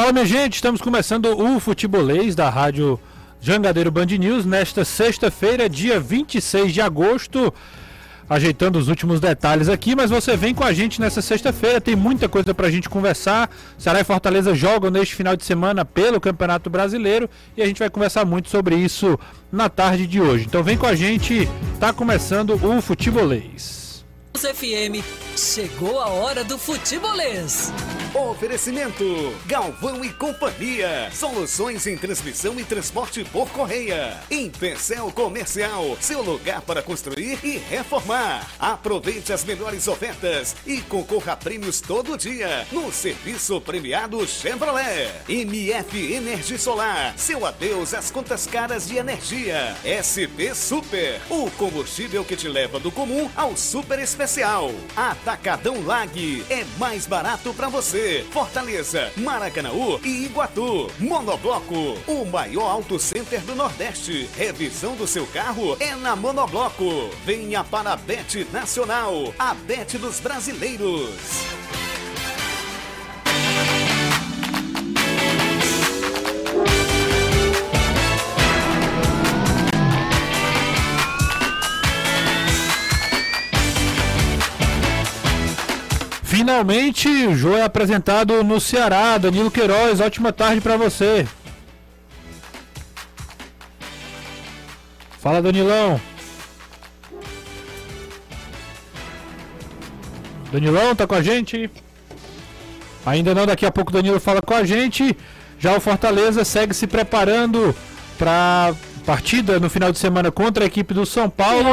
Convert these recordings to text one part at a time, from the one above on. Fala, minha gente, estamos começando o Futebolês da Rádio Jangadeiro Band News nesta sexta-feira, dia 26 de agosto, ajeitando os últimos detalhes aqui, mas você vem com a gente nessa sexta-feira, tem muita coisa pra gente conversar. Ceará e Fortaleza jogam neste final de semana pelo Campeonato Brasileiro e a gente vai conversar muito sobre isso na tarde de hoje. Então vem com a gente, tá começando o Futebolês. FM, chegou a hora do Futebolês. Oferecimento, Galvão e Companhia, soluções em transmissão e transporte por correia. Empecel Comercial, seu lugar para construir e reformar. Aproveite as melhores ofertas e concorra a prêmios todo dia no serviço premiado Chevrolet. MF Energia Solar, seu adeus às contas caras de energia. SP Super, o combustível que te leva do comum ao super especial. Atacadão Lag, é mais barato pra você. Fortaleza, Maracanaú e Iguatu. Monobloco, o maior auto center do Nordeste. Revisão do seu carro é na Monobloco. Venha para a Bet Nacional, a Bet dos Brasileiros. Finalmente, o Jô é apresentado no Ceará. Danilo Queiroz, ótima tarde para você. Fala, Danilão. Danilão, tá com a gente? Ainda não, daqui a pouco o Danilo fala com a gente. Já o Fortaleza segue se preparando para partida no final de semana contra a equipe do São Paulo.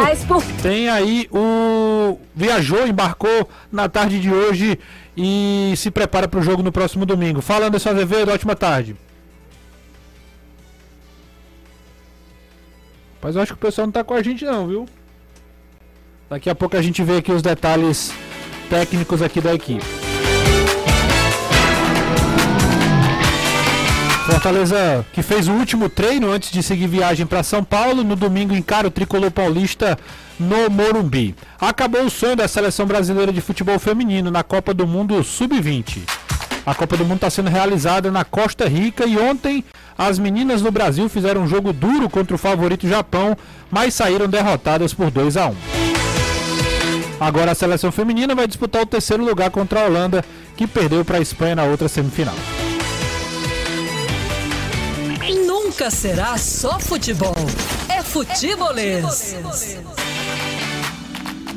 Tem aí o... Viajou, embarcou na tarde de hoje e se prepara para o jogo no próximo domingo. Fala, Anderson Azevedo, ótima tarde. Mas eu acho que o pessoal não está com a gente não, viu? Daqui a pouco a gente vê aqui os detalhes técnicos aqui da equipe. Fortaleza, que fez o último treino antes de seguir viagem para São Paulo, no domingo encara o tricolor paulista no Morumbi. Acabou o sonho da seleção brasileira de futebol feminino na Copa do Mundo Sub-20. A Copa do Mundo está sendo realizada na Costa Rica e ontem as meninas do Brasil fizeram um jogo duro contra o favorito Japão, mas saíram derrotadas por 2-1. Agora a seleção feminina vai disputar o terceiro lugar contra a Holanda, que perdeu para a Espanha na outra semifinal. Nunca será só futebol, é Futebolês.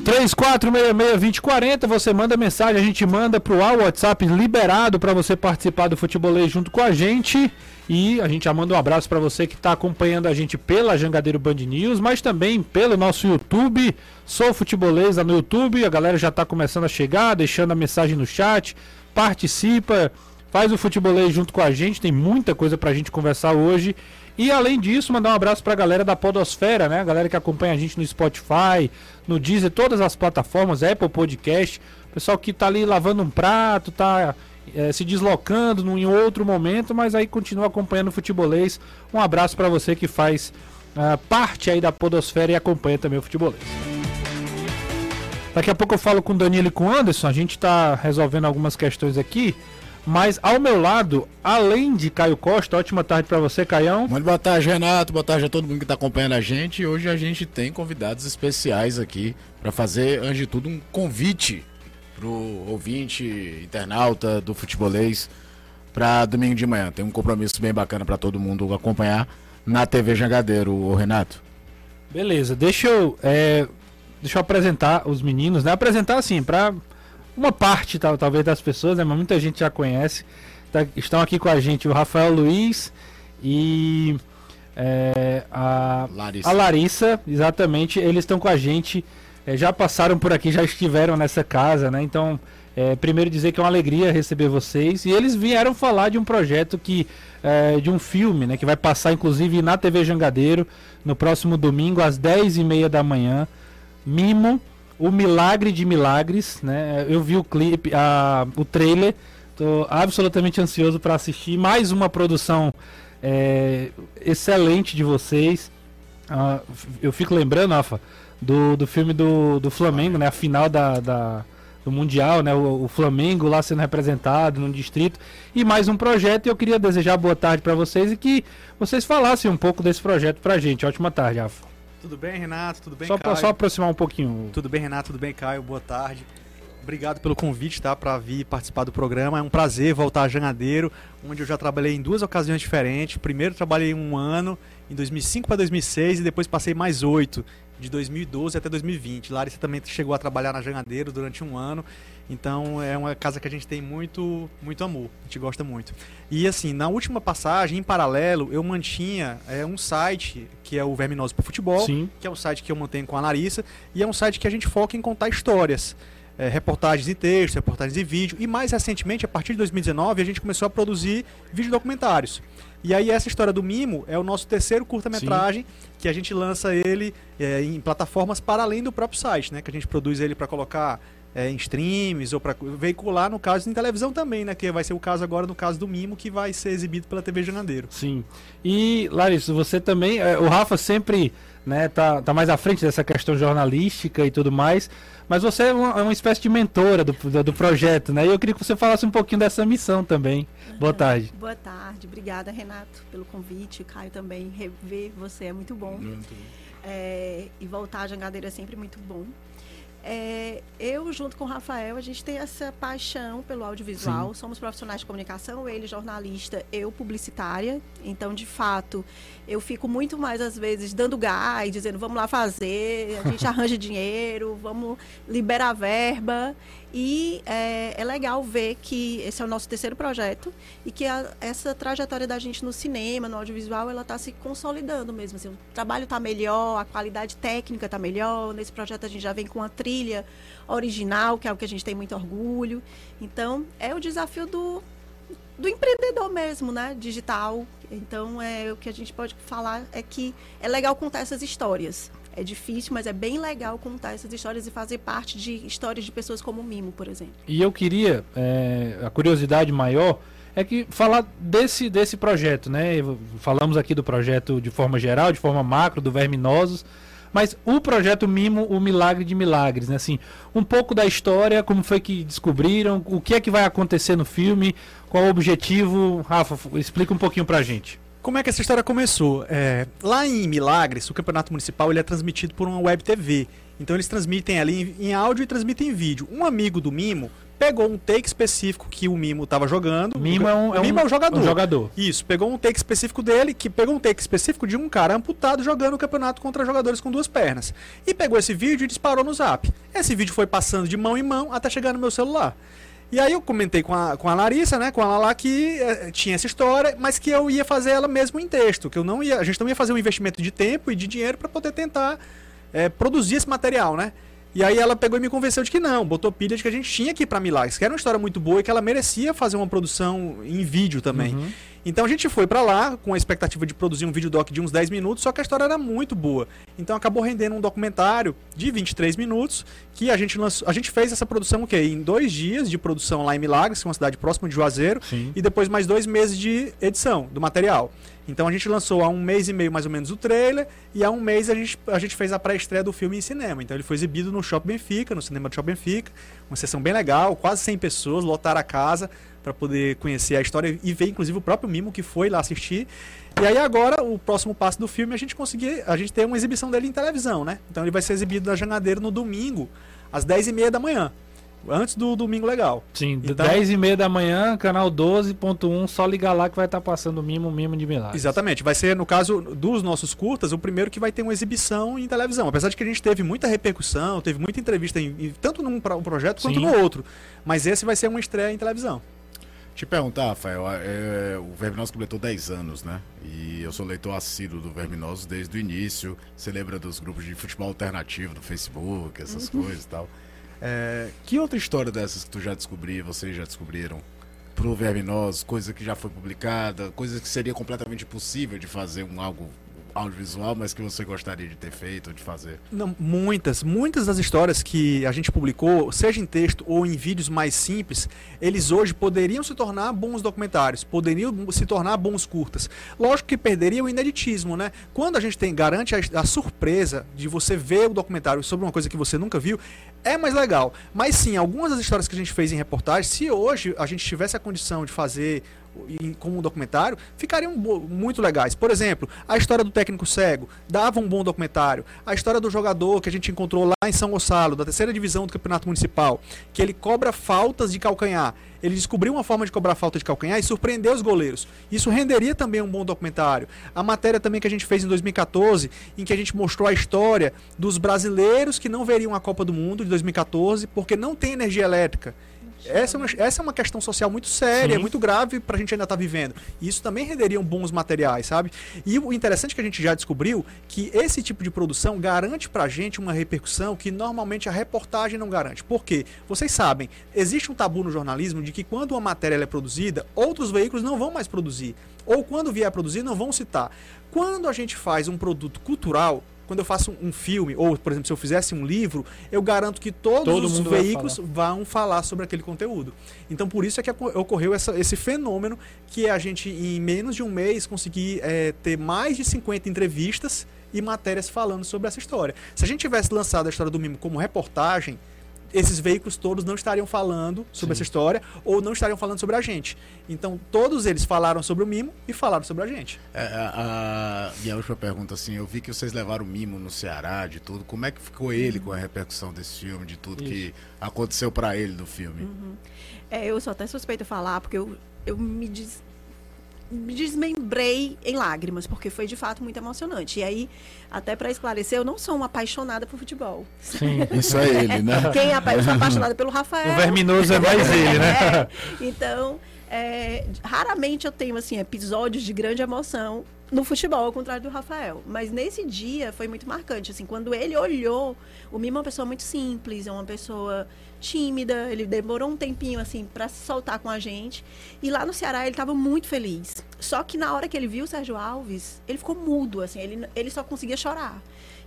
3466-2040, você manda mensagem, a gente manda pro ar, o WhatsApp liberado para você participar do Futebolês junto com a gente. E a gente já manda um abraço para você que está acompanhando a gente pela Jangadeiro Band News, mas também pelo nosso YouTube. Sou Futebolês lá no YouTube, a galera já está começando a chegar, deixando a mensagem no chat, participa. Faz o Futebolês junto com a gente, tem muita coisa pra gente conversar hoje. E além disso, mandar um abraço pra galera da Podosfera, né? A galera que acompanha a gente no Spotify, no Deezer, todas as plataformas, Apple Podcast. Pessoal que tá ali lavando um prato, tá se deslocando em outro momento, mas aí continua acompanhando o Futebolês. Um abraço pra você que faz parte aí da Podosfera e acompanha também o Futebolês. Daqui a pouco eu falo com o Danilo e com o Anderson, a gente tá resolvendo algumas questões aqui. Mas ao meu lado, além de Caio Costa, ótima tarde pra você, Caião. Muito boa tarde, Renato, boa tarde a todo mundo que tá acompanhando a gente. E hoje a gente tem convidados especiais aqui pra fazer, antes de tudo, um convite pro ouvinte, internauta do Futebolês pra domingo de manhã. Tem um compromisso bem bacana pra todo mundo acompanhar na TV Jangadeiro, ô Renato. Beleza, deixa eu apresentar os meninos, né? Apresentar assim, pra... uma parte, talvez, das pessoas, né? Mas muita gente já conhece. Estão aqui com a gente o Rafael Luiz e a Larissa, exatamente. Eles estão com a gente, já passaram por aqui, já estiveram nessa casa, né? Então, primeiro dizer que é uma alegria receber vocês. E eles vieram falar de um projeto de um filme, né? Que vai passar, inclusive, na TV Jangadeiro, no próximo domingo, às 10h30 da manhã. Mimo, O Milagre de Milagres, né? Eu vi o clipe, o trailer, tô absolutamente ansioso para assistir. Mais uma produção excelente de vocês. Eu fico lembrando, Rafa, do filme do Flamengo, né? A final da do Mundial, né? O Flamengo lá sendo representado no distrito, e mais um projeto, e eu queria desejar boa tarde para vocês e que vocês falassem um pouco desse projeto pra gente. Ótima tarde, Rafa. Tudo bem, Renato? Tudo bem, Caio? Só aproximar um pouquinho. Tudo bem, Renato? Tudo bem, Caio? Boa tarde. Obrigado pelo convite, tá, para vir participar do programa. É um prazer voltar a Jangadeiro, onde eu já trabalhei em duas ocasiões diferentes. Primeiro trabalhei um ano, em 2005 para 2006, e depois passei mais 8, de 2012 até 2020. Larissa também chegou a trabalhar na Jangadeiro durante um ano. Então é uma casa que a gente tem muito, muito amor, a gente gosta muito. E assim, na última passagem, em paralelo, eu mantinha um site que é o Verminose por Futebol, sim, que é um site que eu mantenho com a Larissa, e é um site que a gente foca em contar histórias. Reportagens de texto, reportagens de vídeo, e mais recentemente, a partir de 2019, a gente começou a produzir videodocumentários. E aí essa história do Mimo é o nosso terceiro curta-metragem, sim, que a gente lança ele em plataformas para além do próprio site, né? Que a gente produz ele para colocar em streams ou para veicular, no caso, em televisão também, né? Que vai ser o caso agora, no caso do Mimo, que vai ser exibido pela TV Jangadeiro. Sim. E, Larissa, você também... O Rafa sempre... né, tá mais à frente dessa questão jornalística e tudo mais, mas você é uma espécie de mentora do projeto, né? E eu queria que você falasse um pouquinho dessa missão também. Boa tarde. Boa tarde, obrigada, Renato, pelo convite. Caio também, rever você é muito bom. Muito bom. E voltar à Jangadeiro é sempre muito bom. Eu, junto com o Rafael, a gente tem essa paixão pelo audiovisual, sim, somos profissionais de comunicação, ele jornalista, eu publicitária, então de fato eu fico muito mais às vezes dando gás, dizendo vamos lá fazer, a gente arranja dinheiro, vamos liberar verba, e é legal ver que esse é o nosso terceiro projeto e que essa trajetória da gente no cinema, no audiovisual, ela está se consolidando mesmo, assim, o trabalho está melhor, a qualidade técnica está melhor, nesse projeto a gente já vem com uma trilha original, que é algo que a gente tem muito orgulho. Então, é o desafio do empreendedor mesmo, né? Digital. Então, o que a gente pode falar é que é legal contar essas histórias. É difícil, mas é bem legal contar essas histórias e fazer parte de histórias de pessoas como o Mimo, por exemplo. E eu queria, a curiosidade maior é que falar desse projeto, né? Falamos aqui do projeto de forma geral, de forma macro, do Verminosos, mas o projeto Mimo, O Milagre de Milagres, né? Assim, um pouco da história, como foi que descobriram, o que é que vai acontecer no filme, qual o objetivo. Rafa, explica um pouquinho pra gente. Como é que essa história começou? Lá em Milagres, o Campeonato Municipal ele é transmitido por uma web TV. Então eles transmitem ali em áudio e transmitem em vídeo. Um amigo do Mimo pegou um take específico que o Mimo estava jogando. Mimo é um jogador. Um jogador. Isso, pegou um take específico dele, que pegou um take específico de um cara amputado jogando o campeonato contra jogadores com duas pernas. E pegou esse vídeo e disparou no Zap. Esse vídeo foi passando de mão em mão até chegar no meu celular. E aí eu comentei com a Larissa, né, com a Lala, que tinha essa história, mas que eu ia fazer ela mesmo em texto, que a gente não ia fazer um investimento de tempo e de dinheiro para poder tentar produzir esse material, né? E aí ela pegou e me convenceu de que não, botou pilha de que a gente tinha que ir para Milagres, que era uma história muito boa e que ela merecia fazer uma produção em vídeo também. Uhum. Então a gente foi para lá com a expectativa de produzir um videodoc de uns 10 minutos, só que a história era muito boa. Então acabou rendendo um documentário de 23 minutos, que a gente fez essa produção em 2 dias de produção lá em Milagres, que é uma cidade próxima de Juazeiro, sim, e depois mais 2 meses de edição do material. Então a gente lançou há 1 mês e meio mais ou menos o trailer, e há 1 mês a gente fez a pré-estreia do filme em cinema. Então ele foi exibido no Shopping Benfica, no cinema do Shopping Benfica, uma sessão bem legal, quase 100 pessoas lotaram a casa para poder conhecer a história e ver inclusive o próprio Mimo que foi lá assistir. E aí agora o próximo passo do filme a gente tem uma exibição dele em televisão, né? Então ele vai ser exibido na Jangadeiro no domingo, às 10h30 da manhã. Antes do Domingo Legal. Sim, então, 10h30 da manhã, canal 12.1, só ligar lá que vai estar passando o Mimo de Milagres. Exatamente, vai ser, no caso dos nossos curtas, o primeiro que vai ter uma exibição em televisão. Apesar de que a gente teve muita repercussão, teve muita entrevista, tanto num projeto quanto, sim, no outro. Mas esse vai ser uma estreia em televisão. Te perguntar, Rafael, o Verminoso completou 10 anos, né? E eu sou leitor assíduo do Verminoso desde o início. Você lembra dos grupos de futebol alternativo do Facebook, essas, uhum, coisas e tal. Que outra história dessas que tu já descobriu, vocês já descobriram pro Verminose, coisa que já foi publicada, coisa que seria completamente impossível de fazer algo audiovisual, mas que você gostaria de ter feito ou de fazer? Não, muitas das histórias que a gente publicou, seja em texto ou em vídeos mais simples, eles hoje poderiam se tornar bons documentários, poderiam se tornar bons curtas. Lógico que perderia o ineditismo, né? Quando a gente tem, garante a surpresa de você ver o documentário sobre uma coisa que você nunca viu, é mais legal. Mas sim, algumas das histórias que a gente fez em reportagem, se hoje a gente tivesse a condição de fazer como um documentário, ficariam muito legais. Por exemplo, a história do técnico cego dava um bom documentário. A história do jogador que a gente encontrou lá em São Gonçalo, da terceira divisão do Campeonato Municipal, que ele cobra faltas de calcanhar. Ele descobriu uma forma de cobrar falta de calcanhar e surpreendeu os goleiros. Isso renderia também um bom documentário. A matéria também que a gente fez em 2014, em que a gente mostrou a história dos brasileiros que não veriam a Copa do Mundo de 2014 porque não tem energia elétrica. Essa é uma questão social muito séria, muito grave, pra gente ainda estar vivendo. E isso também renderia bons materiais, sabe? E o interessante é que a gente já descobriu que esse tipo de produção garante pra gente uma repercussão que normalmente a reportagem não garante. Por quê? Vocês sabem, existe um tabu no jornalismo de que quando uma matéria é produzida, outros veículos não vão mais produzir. Ou quando vier a produzir, não vão citar. Quando a gente faz um produto cultural, quando eu faço um filme, ou, por exemplo, se eu fizesse um livro, eu garanto que todos os veículos vão falar sobre aquele conteúdo. Então, por isso é que ocorreu esse fenômeno que a gente, em menos de um mês, conseguir ter mais de 50 entrevistas e matérias falando sobre essa história. Se a gente tivesse lançado a história do Mimo como reportagem, esses veículos todos não estariam falando sobre essa história ou não estariam falando sobre a gente. Então, todos eles falaram sobre o Mimo e falaram sobre a gente. E a última pergunta, assim, eu vi que vocês levaram o Mimo no Ceará, de tudo. Como é que ficou ele com a repercussão desse filme, de tudo que aconteceu pra ele no filme? Eu sou até suspeita de falar, porque eu me desmembrei em lágrimas, porque foi de fato muito emocionante. E aí, até para esclarecer, eu não sou uma apaixonada por futebol. Sim, isso é ele, né? Eu sou apaixonada pelo Rafael. O Verminoso é mais ele, né? Então, raramente eu tenho assim, episódios de grande emoção no futebol, ao contrário do Rafael. Mas nesse dia foi muito marcante. Assim, quando ele olhou, o Mimo é uma pessoa muito simples, é uma pessoa tímida, ele demorou um tempinho assim para se soltar com a gente. E lá no Ceará ele estava muito feliz. Só que na hora que ele viu o Sérgio Alves, ele ficou mudo, assim, ele só conseguia chorar.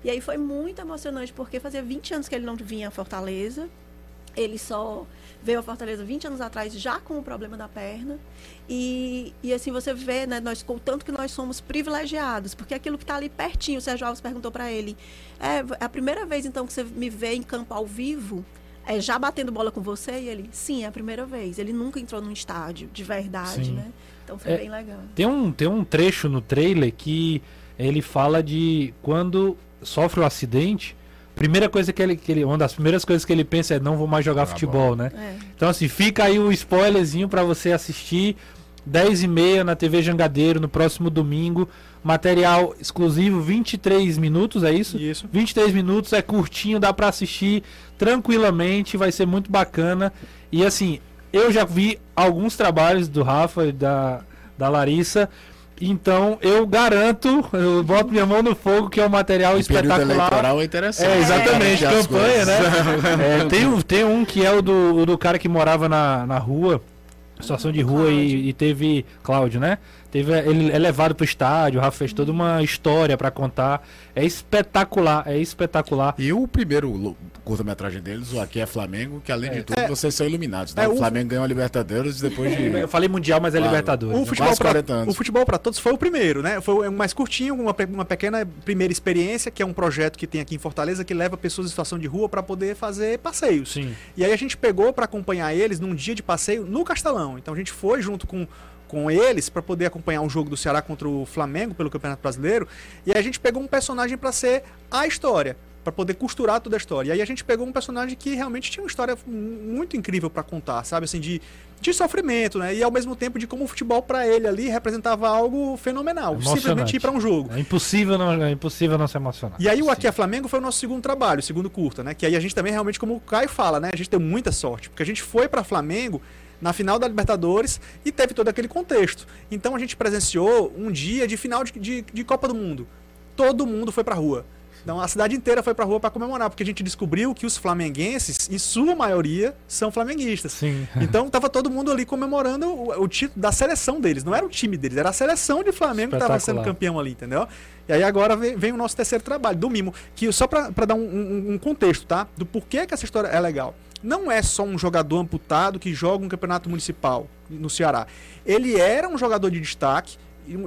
E aí foi muito emocionante, porque fazia 20 anos que ele não vinha a Fortaleza. Ele só veio a Fortaleza 20 anos atrás, já com o problema da perna. E assim, você vê, né, o tanto que nós somos privilegiados, porque aquilo que está ali pertinho, o Sérgio Alves perguntou para ele, é a primeira vez, então, que você me vê em campo ao vivo, já batendo bola com você? E ele, sim, é a primeira vez. Ele nunca entrou num estádio, de verdade, né? Então, foi bem legal. Tem um trecho no trailer que ele fala de quando sofre o acidente. Primeira coisa que ele, uma das primeiras coisas que ele pensa é: não vou mais jogar futebol, né? Então, assim, fica aí um spoilerzinho pra você assistir, 10h30 na TV Jangadeiro, no próximo domingo. Material exclusivo, 23 minutos, é isso? Isso. 23 minutos, é curtinho, dá pra assistir tranquilamente, vai ser muito bacana. E assim, eu já vi alguns trabalhos do Rafa e da Larissa. Então, eu garanto, eu boto minha mão no fogo, que é um material espetacular. O período eleitoral é interessante. Exatamente, campanha, né? Tem um que é o do cara que morava na rua, situação de rua, e teve... Cláudio, né? Ele é levado pro estádio, o Rafa fez toda uma história pra contar. É espetacular, é espetacular. E o primeiro curta-metragem deles, o Aqui é Flamengo, que além de tudo, vocês são iluminados, né? O Flamengo ganhou a Libertadores depois de... Eu falei Mundial, mas Libertadores. O Futebol pra Todos foi o primeiro, né? Foi o mais curtinho, uma pequena primeira experiência, que é um projeto que tem aqui em Fortaleza, que leva pessoas em situação de rua pra poder fazer passeios. Sim. E aí a gente pegou pra acompanhar eles num dia de passeio no Castelão. Então a gente foi junto com eles para poder acompanhar um jogo do Ceará contra o Flamengo pelo Campeonato Brasileiro, e a gente pegou um personagem para ser a história, para poder costurar toda a história. E aí a gente pegou um personagem que realmente tinha uma história muito incrível para contar, sabe, assim, de sofrimento, né? E ao mesmo tempo de como o futebol para ele ali representava algo fenomenal, simplesmente ir para um jogo. É impossível não se emocionar. E aí o Aqui é Flamengo foi o nosso segundo trabalho, o segundo curta, né? Que aí a gente também realmente, como o Caio fala, né? A gente deu muita sorte, porque a gente foi para Flamengo na final da Libertadores e teve todo aquele contexto. Então a gente presenciou um dia de final de Copa do Mundo. Todo mundo foi pra rua. Então a cidade inteira foi pra rua pra comemorar, porque a gente descobriu que os flamenguenses, em sua maioria, são flamenguistas. Sim. Então tava todo mundo ali comemorando o título da seleção deles. Não era o time deles, era a seleção de Flamengo que tava sendo campeão ali, entendeu? E aí agora vem o nosso terceiro trabalho, do Mimo, que só pra dar um contexto, tá? Do porquê que essa história é legal. Não é só um jogador amputado que joga um campeonato municipal no Ceará. Ele era um jogador de destaque,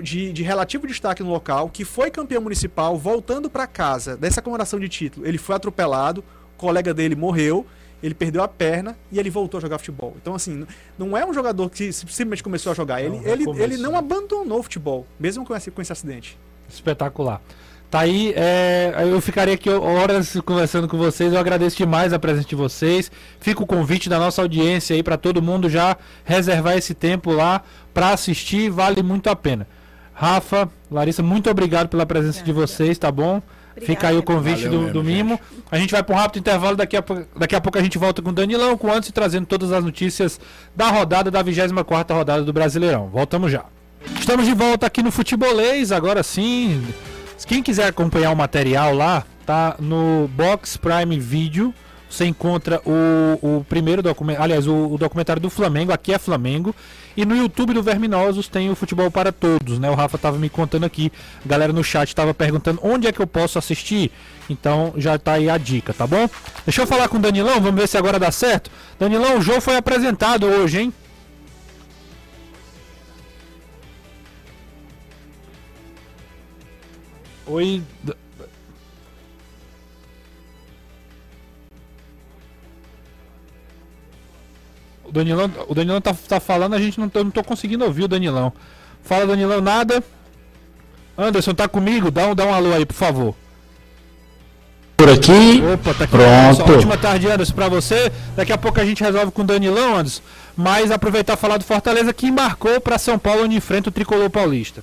de relativo destaque no local, que foi campeão municipal, voltando para casa dessa comemoração de título. Ele foi atropelado, o colega dele morreu, ele perdeu a perna e ele voltou a jogar futebol. Então, assim, não é um jogador que simplesmente começou a jogar. Ele não abandonou o futebol, mesmo com esse acidente. Espetacular. Tá aí, eu ficaria aqui horas conversando com vocês. Eu agradeço demais a presença de vocês. Fica o convite da nossa audiência aí para todo mundo já reservar esse tempo lá para assistir, vale muito a pena. Rafa, Larissa, muito obrigado pela presença de vocês, tá bom? Obrigada. Fica aí o convite. Valeu, do Mimo. A gente vai para um rápido intervalo, daqui a pouco a gente volta com o Danilão, com o Anderson, trazendo todas as notícias da rodada, da 24ª rodada do Brasileirão. Voltamos já. Estamos de volta aqui no Futebolês, agora sim. Quem quiser acompanhar o material lá, tá no Box Prime Video. Você encontra o primeiro documentário, aliás, o documentário do Flamengo, Aqui é Flamengo. E no YouTube do Verminosos tem o Futebol para Todos, né? O Rafa estava me contando aqui, a galera no chat estava perguntando onde é que eu posso assistir. Então já tá aí a dica, tá bom? Deixa eu falar com o Danilão, vamos ver se agora dá certo. Danilão, o Jô foi apresentado hoje, hein? Oi. O Danilão tá falando, a gente não tô conseguindo ouvir o Danilão. Fala, Danilão, nada. Anderson, tá comigo? Dá um alô aí, por favor. Por aqui. Opa, tá aqui. Pronto. Última tarde, Anderson, pra você. Daqui a pouco a gente resolve com o Danilão, Anderson. Mas aproveitar e falar do Fortaleza, que embarcou pra São Paulo, onde enfrenta o Tricolor Paulista.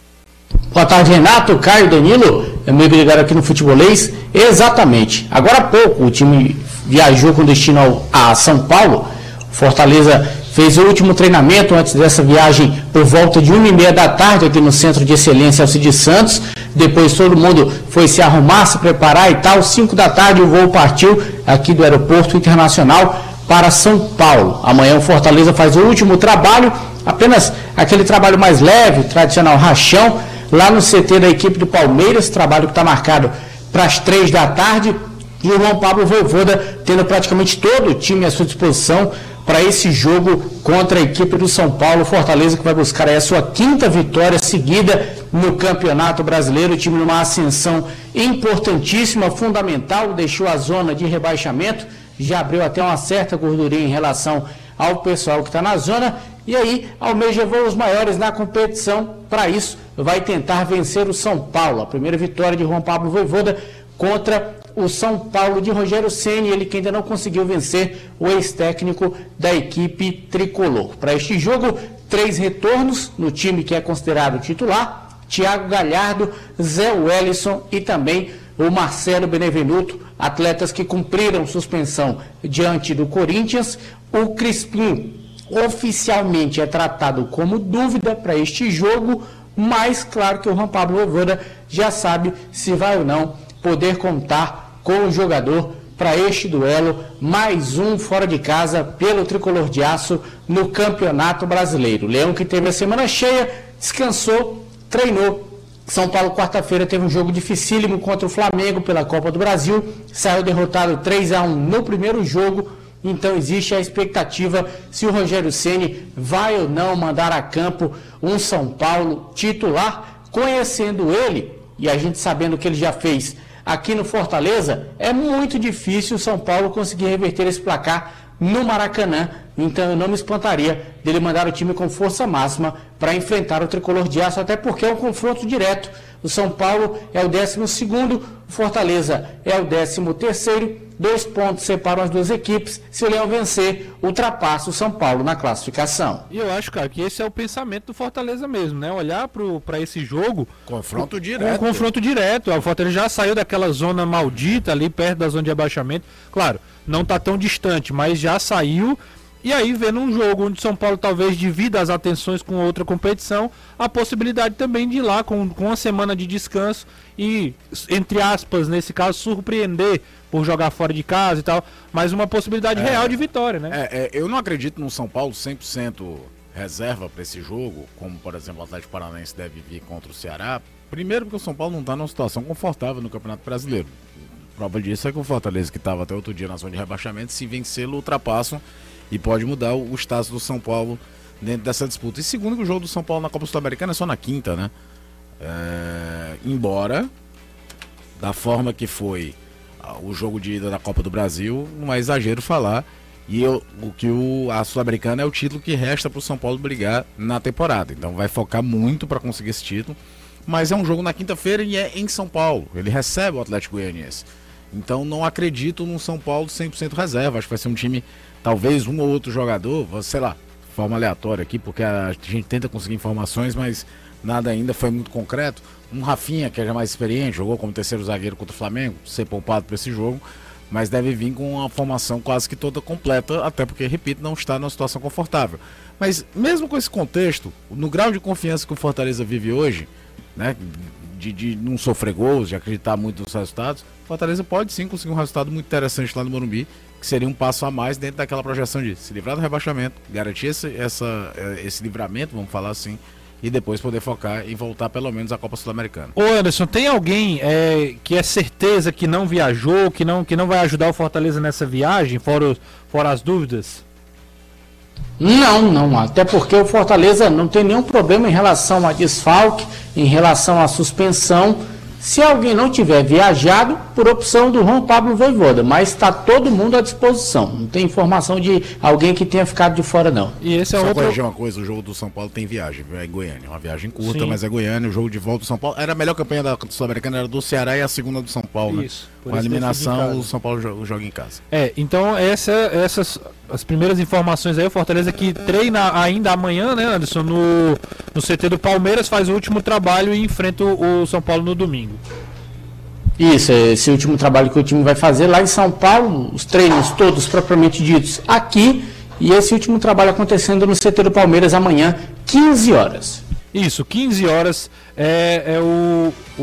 Boa tarde, Renato, Caio, Danilo, me ligaram aqui no Futebolês. Exatamente, agora há pouco o time viajou com destino a São Paulo. Fortaleza fez o último treinamento antes dessa viagem por volta de 1h30 da tarde aqui no Centro de Excelência Alcides Santos. Depois todo mundo foi se arrumar, se preparar e tal. 5 da tarde o voo partiu aqui do Aeroporto Internacional para São Paulo. Amanhã o Fortaleza faz o último trabalho, apenas aquele trabalho mais leve, tradicional rachão, lá no CT da equipe do Palmeiras, trabalho que está marcado para as 3 da tarde, e o João Paulo Vojvoda tendo praticamente todo o time à sua disposição para esse jogo contra a equipe do São Paulo. Fortaleza que vai buscar aí a sua 5ª vitória seguida no Campeonato Brasileiro, o time numa ascensão importantíssima, fundamental, deixou a zona de rebaixamento, já abriu até uma certa gordurinha em relação ao pessoal que está na zona, e aí almeja voos maiores na competição. Para isso vai tentar vencer o São Paulo. A primeira vitória de João Paulo Vojvoda contra o São Paulo de Rogério Ceni, ele que ainda não conseguiu vencer o ex-técnico da equipe tricolor. Para este jogo, 3 retornos no time que é considerado titular: Thiago Galhardo, Zé Wellison e também o Marcelo Benevenuto, atletas que cumpriram suspensão diante do Corinthians. O Crispim oficialmente é tratado como dúvida para este jogo, mas claro que o João Paulo Vojvoda já sabe se vai ou não poder contar com o jogador para este duelo, mais um fora de casa pelo Tricolor de Aço no Campeonato Brasileiro. Leão, que teve a semana cheia, descansou, treinou. São Paulo, quarta-feira, teve um jogo dificílimo contra o Flamengo pela Copa do Brasil, saiu derrotado 3-1 no primeiro jogo. Então existe a expectativa se o Rogério Ceni vai ou não mandar a campo um São Paulo titular. Conhecendo ele, e a gente sabendo o que ele já fez aqui no Fortaleza, é muito difícil o São Paulo conseguir reverter esse placar no Maracanã. Então eu não me espantaria dele mandar o time com força máxima para enfrentar o Tricolor de Aço, até porque é um confronto direto. O São Paulo é o 12º, o Fortaleza é o 13º, 2 pontos separam as duas equipes. Se o Leão vencer, ultrapassa o São Paulo na classificação. E eu acho, cara, que esse é o pensamento do Fortaleza mesmo, né? Olhar para esse jogo... Confronto direto. Confronto direto. O Fortaleza já saiu daquela zona maldita ali, perto da zona de abaixamento. Claro, não está tão distante, mas já saiu... E aí vendo um jogo onde São Paulo talvez divida as atenções com outra competição, a possibilidade também de ir lá com uma semana de descanso e, entre aspas, nesse caso, surpreender por jogar fora de casa e tal, mas uma possibilidade real de vitória, né? Eu não acredito num São Paulo 100% reserva para esse jogo, como, por exemplo, o Atlético Paranaense deve vir contra o Ceará. Primeiro porque o São Paulo não está numa situação confortável no Campeonato Brasileiro. Prova disso é que o Fortaleza, que estava até outro dia na zona de rebaixamento, se vencê-lo, ultrapassam e pode mudar o status do São Paulo dentro dessa disputa. E segundo, que o jogo do São Paulo na Copa Sul-Americana é só na quinta, né? Embora, da forma que foi o jogo de ida da Copa do Brasil, não é exagero falar. A Sul-Americana é o título que resta para o São Paulo brigar na temporada. Então vai focar muito para conseguir esse título. Mas é um jogo na quinta-feira e é em São Paulo. Ele recebe o Atlético Goianiense. Então não acredito num São Paulo 100% reserva. Acho que vai ser um time... Talvez um ou outro jogador, sei lá, de forma aleatória aqui, porque a gente tenta conseguir informações, mas nada ainda foi muito concreto. Um Rafinha, que é mais experiente, jogou como terceiro zagueiro contra o Flamengo, ser poupado para esse jogo, mas deve vir com uma formação quase que toda completa, até porque, repito, não está numa situação confortável. Mas mesmo com esse contexto, no grau de confiança que o Fortaleza vive hoje, né, de não sofrer gols, de acreditar muito nos resultados, o Fortaleza pode sim conseguir um resultado muito interessante lá no Morumbi, que seria um passo a mais dentro daquela projeção de se livrar do rebaixamento, garantir esse livramento, vamos falar assim, e depois poder focar em voltar pelo menos à Copa Sul-Americana. Ô Anderson, tem alguém que é certeza que não viajou, que não vai ajudar o Fortaleza nessa viagem, fora as dúvidas? Não, até porque o Fortaleza não tem nenhum problema em relação a desfalque, em relação à suspensão. Se alguém não tiver viajado, por opção do João Paulo Vojvoda, mas está todo mundo à disposição. Não tem informação de alguém que tenha ficado de fora, não. E esse é só corrigir uma coisa, o jogo do São Paulo tem viagem, é em Goiânia. Uma viagem curta, sim, mas é Goiânia, o jogo de volta do São Paulo. Era a melhor campanha da Sul-Americana, era do Ceará e a segunda do São Paulo. Isso, né? Com a eliminação, o São Paulo joga em casa. Então essas as primeiras informações aí, o Fortaleza que treina ainda amanhã, né, Anderson, no CT do Palmeiras, faz o último trabalho e enfrenta o São Paulo no domingo. Isso, esse último trabalho que o time vai fazer lá em São Paulo, os treinos todos propriamente ditos aqui, e esse último trabalho acontecendo no CT do Palmeiras amanhã, 15 horas. Isso, 15 horas é o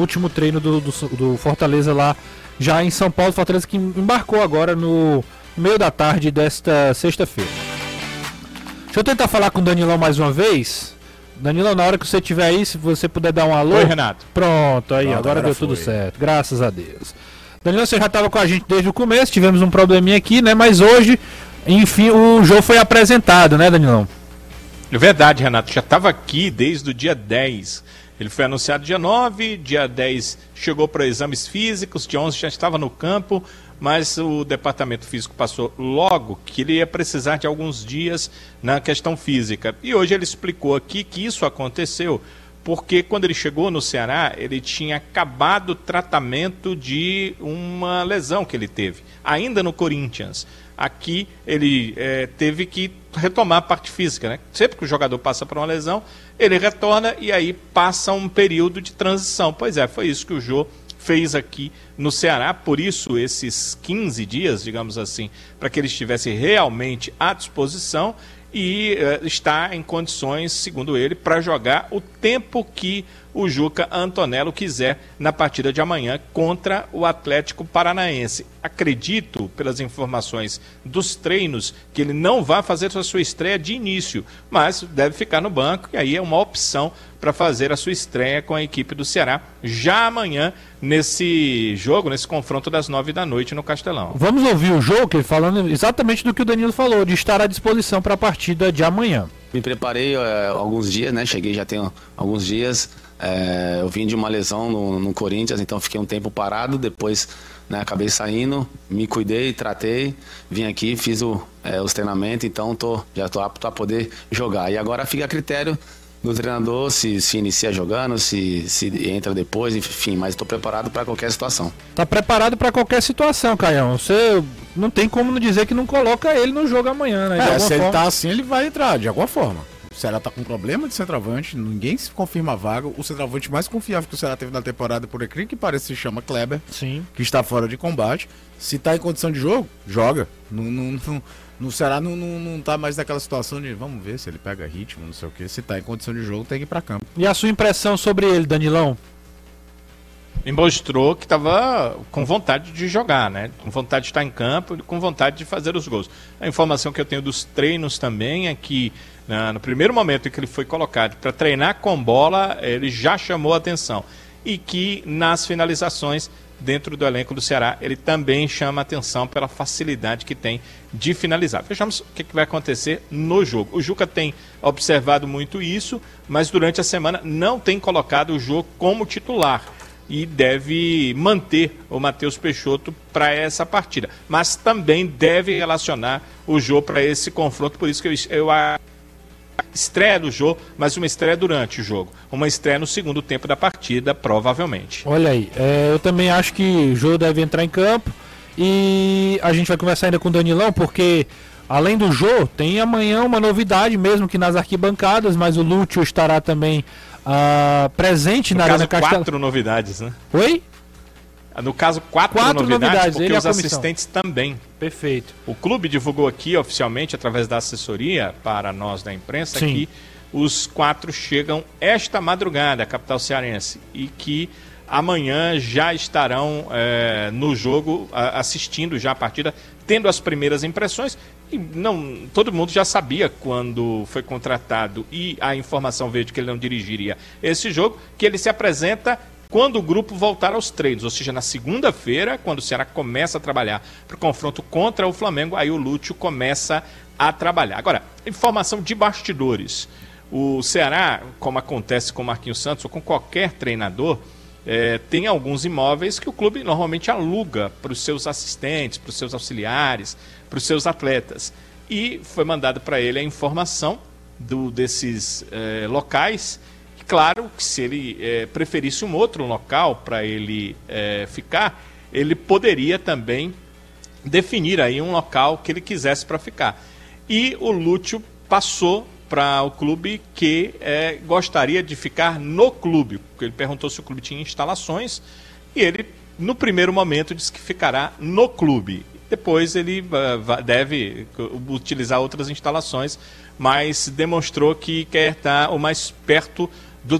último treino do Fortaleza lá já em São Paulo. Fortaleza que embarcou agora no meio da tarde desta sexta-feira. Deixa eu tentar falar com o Danilão mais uma vez. Danilão, na hora que você estiver aí, se você puder dar um alô. Oi, Renato. Pronto, aí, agora deu tudo certo, graças a Deus. Danilão, você já estava com a gente desde o começo, tivemos um probleminha aqui, né? Mas hoje, enfim, o jogo foi apresentado, né, Danilão? É verdade, Renato, já estava aqui desde o dia 10. Ele foi anunciado dia 9, dia 10 chegou para exames físicos, dia 11 já estava no campo, mas o departamento físico passou logo que ele ia precisar de alguns dias na questão física. E hoje ele explicou aqui que isso aconteceu porque quando ele chegou no Ceará, ele tinha acabado o tratamento de uma lesão que ele teve, ainda no Corinthians. Aqui ele teve que retomar a parte física, né? Sempre que o jogador passa por uma lesão, ele retorna e aí passa um período de transição. Pois é, foi isso que o Jô fez aqui no Ceará, por isso esses 15 dias, digamos assim, para que ele estivesse realmente à disposição e está em condições, segundo ele, para jogar o tempo que o Juca Antonello quiser na partida de amanhã contra o Atlético Paranaense. Acredito, pelas informações dos treinos, que ele não vai fazer a sua estreia de início, mas deve ficar no banco e aí é uma opção para fazer a sua estreia com a equipe do Ceará já amanhã nesse jogo, nesse confronto das 9 da noite no Castelão. Vamos ouvir o Joker falando exatamente do que o Danilo falou, de estar à disposição para a partida de amanhã. Me preparei alguns dias, né? Cheguei já tem alguns dias. Eu vim de uma lesão no Corinthians, então fiquei um tempo parado, depois, né, acabei saindo, me cuidei, tratei, vim aqui, fiz os treinamentos, então já tô apto a poder jogar. E agora fica a critério do treinador se inicia jogando, se entra depois, enfim, mas estou preparado para qualquer situação. Tá preparado para qualquer situação, Caião. Você não tem como não dizer que não coloca ele no jogo amanhã, né? Se ele tá assim, ele vai entrar, de alguma forma. O Ceará tá com problema de centroavante, ninguém se confirma a vaga. O centroavante mais confiável que o Ceará teve na temporada, por incrível que pareça, se chama Kleber, sim, que está fora de combate. Se tá em condição de jogo, joga. Não, não, não, No Ceará não tá mais naquela situação de vamos ver se ele pega ritmo, não sei o quê. Se tá em condição de jogo, tem que ir pra campo. E a sua impressão sobre ele, Danilão? Ele mostrou que estava com vontade de jogar, né? Com vontade de estar em campo, com vontade de fazer os gols. A informação que eu tenho dos treinos também é que no primeiro momento em que ele foi colocado para treinar com bola, ele já chamou a atenção. E que nas finalizações, dentro do elenco do Ceará, ele também chama atenção pela facilidade que tem de finalizar. Vejamos o que vai acontecer no jogo. O Juca tem observado muito isso, mas durante a semana não tem colocado o Jô como titular. E deve manter o Matheus Peixoto para essa partida. Mas também deve relacionar o Jô para esse confronto. Por isso que eu estreia do Jô, mas uma estreia durante o jogo. Uma estreia no segundo tempo da partida, provavelmente. Olha aí, eu também acho que o Jô deve entrar em campo. E a gente vai conversar ainda com o Danilão, porque além do Jô, tem amanhã uma novidade mesmo que nas arquibancadas. Mas o Lúcio estará também... presente no na Arena Castelão. 4 novidades, né? Oi? No caso, 4 novidades, porque os assistentes também. Perfeito. O clube divulgou aqui, oficialmente, através da assessoria para nós da imprensa, sim, que os 4 chegam esta madrugada à capital cearense e que amanhã já estarão no jogo, assistindo já a partida, tendo as primeiras impressões. E não, todo mundo já sabia quando foi contratado e a informação veio de que ele não dirigiria esse jogo, que ele se apresenta quando o grupo voltar aos treinos, ou seja, na segunda-feira, quando o Ceará começa a trabalhar para o confronto contra o Flamengo, aí o Lúcio começa a trabalhar. Agora, informação de bastidores. O Ceará, como acontece com o Marquinhos Santos ou com qualquer treinador, tem alguns imóveis que o clube normalmente aluga para os seus assistentes, para os seus auxiliares, para os seus atletas. E foi mandado para ele a informação desses locais. E claro que se ele preferisse um outro local para ele ficar, ele poderia também definir aí um local que ele quisesse para ficar. E o Lúcio passou para o clube que gostaria de ficar no clube, porque ele perguntou se o clube tinha instalações e ele, no primeiro momento, disse que ficará no clube. Depois ele deve utilizar outras instalações, mas demonstrou que quer estar o mais perto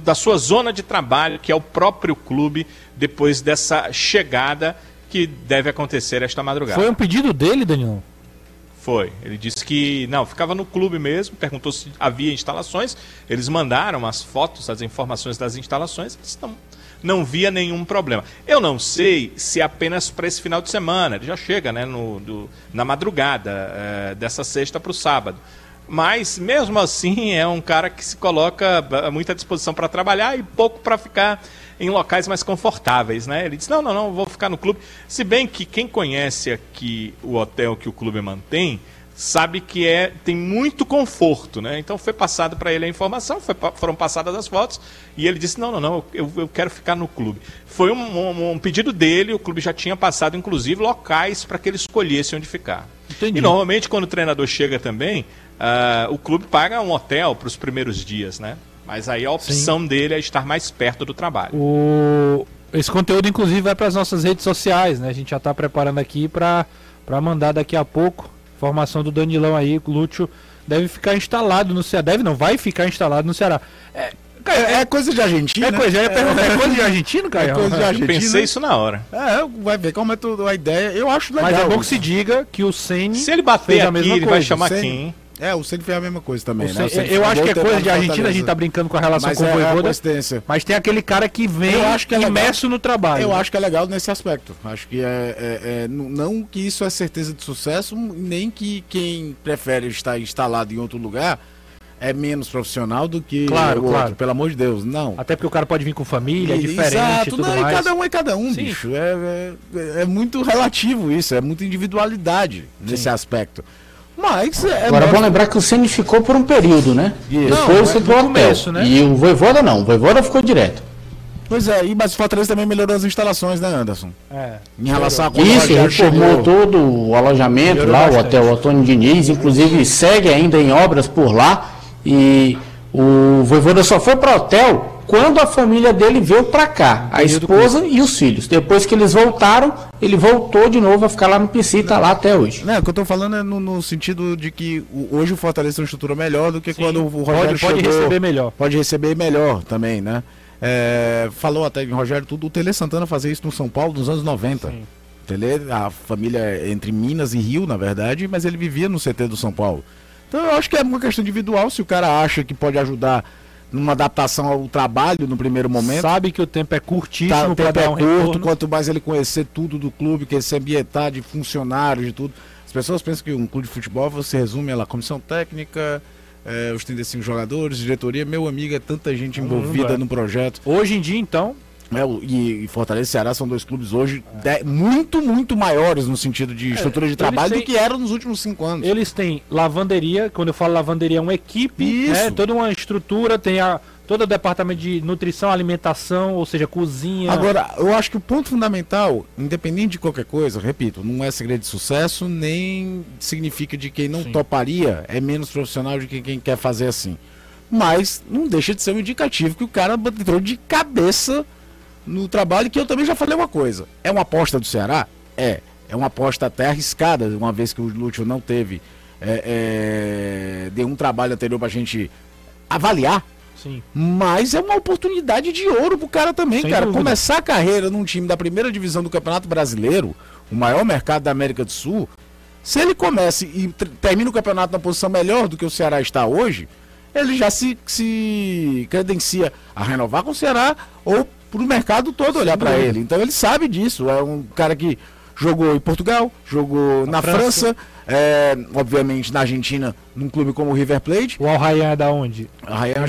da sua zona de trabalho, que é o próprio clube, depois dessa chegada que deve acontecer esta madrugada. Foi um pedido dele, Daniel? Foi. Ele disse que não, ficava no clube mesmo, perguntou se havia instalações, eles mandaram as fotos, as informações das instalações, eles não via nenhum problema. Eu não sei se apenas para esse final de semana, ele já chega, né, na madrugada dessa sexta para o sábado. Mas, mesmo assim, é um cara que se coloca muito à disposição para trabalhar e pouco para ficar em locais mais confortáveis, né? Ele diz, não, vou ficar no clube. Se bem que quem conhece aqui o hotel que o clube mantém, sabe que tem muito conforto, né? Então foi passado para ele a informação, foram passadas as fotos e ele disse, não, eu quero ficar no clube. Foi um pedido dele, o clube já tinha passado, inclusive, locais para que ele escolhesse onde ficar. Entendi. E normalmente quando o treinador chega também, o clube paga um hotel para os primeiros dias, né? Mas aí a opção, sim, dele é estar mais perto do trabalho. Esse conteúdo, inclusive, vai para as nossas redes sociais, né? A gente já está preparando aqui para mandar daqui a pouco. Formação do Danilão aí, o Lúcio deve ficar instalado no Ceará. Deve não, vai ficar instalado no Ceará. É coisa de argentino, né? É coisa de argentino, Caio? É coisa de argentino. Eu pensei isso na hora. Vai ver como é tudo a ideia. Eu acho legal. Mas é bom que se diga que o Ceni, se ele bater fez a mesma coisa. Ele vai chamar Ceni. Quem? O Ceni fez a mesma coisa também, né? Eu acho que é coisa de argentino, a gente tá brincando com a relação com o Vojvoda. Mas tem aquele cara que vem imerso no trabalho. Eu acho que é legal nesse aspecto. Acho que não que isso é certeza de sucesso, nem que quem prefere estar instalado em outro lugar é menos profissional do que o outro, pelo amor de Deus, não. Até porque o cara pode vir com família, é diferente, exato, tudo mais. Cada um, sim, bicho. É muito relativo isso, é muita individualidade, sim, nesse aspecto. Mas agora é bom lembrar que o Ceni ficou por um período, né? Isso. Depois foi pro hotel. Começo, né? E o Vojvoda não, o Vojvoda ficou direto. Pois é, mas o Fortaleza também melhorou as instalações, né, Anderson? Em relação a isso, reformou todo o alojamento melhorou lá, bastante. O hotel Antônio Diniz, inclusive segue ainda em obras por lá. E o Vojvoda só foi para o hotel quando a família dele veio para cá, a esposa e os filhos. Depois que eles voltaram, ele voltou de novo a ficar lá no PC e está lá até hoje. Não, o que eu estou falando é no sentido de que hoje o Fortaleza tem uma estrutura melhor do que sim, quando o Rogério chegou. Pode receber melhor. Pode receber melhor também, né? Falou até em Rogério tudo, o Tele Santana fazia isso no São Paulo nos anos 90. Sim. A família é entre Minas e Rio, na verdade, mas ele vivia no CT do São Paulo. Então eu acho que é uma questão individual, se o cara acha que pode ajudar numa adaptação ao trabalho no primeiro momento. Sabe que o tempo é curtíssimo, para dar um retorno. Quanto mais ele conhecer tudo do clube, que ele se ambientar de funcionários, de tudo. As pessoas pensam que um clube de futebol você resume a comissão técnica, os 35 jogadores, diretoria, meu amigo, é tanta gente envolvida no projeto. Hoje em dia, então... E Fortaleza e Ceará são dois clubes hoje muito maiores no sentido de estrutura de trabalho do que eram nos últimos 5 anos. Eles têm lavanderia, quando eu falo lavanderia é uma equipe, né, toda uma estrutura, tem todo o departamento de nutrição, alimentação, ou seja, cozinha. Agora, eu acho que o ponto fundamental, independente de qualquer coisa, repito, não é segredo de sucesso, nem significa de quem não toparia é menos profissional de quem quer fazer assim. Mas não deixa de ser um indicativo que o cara entrou de cabeça no trabalho, que eu também já falei uma coisa. É uma aposta do Ceará? É uma aposta até arriscada, uma vez que o Lúcio não teve de um trabalho anterior pra gente avaliar. Sim. Mas é uma oportunidade de ouro pro cara também, sem cara. Dúvida. Começar a carreira num time da primeira divisão do Campeonato Brasileiro, o maior mercado da América do Sul, se ele começa e termina o campeonato na posição melhor do que o Ceará está hoje, ele já se credencia a renovar com o Ceará ou pro mercado todo olhar para ele. Então ele sabe disso, é um cara que jogou em Portugal, jogou na França, obviamente na Argentina, num clube como o River Plate. O Al-Rayyan é da onde? Al-Rayyan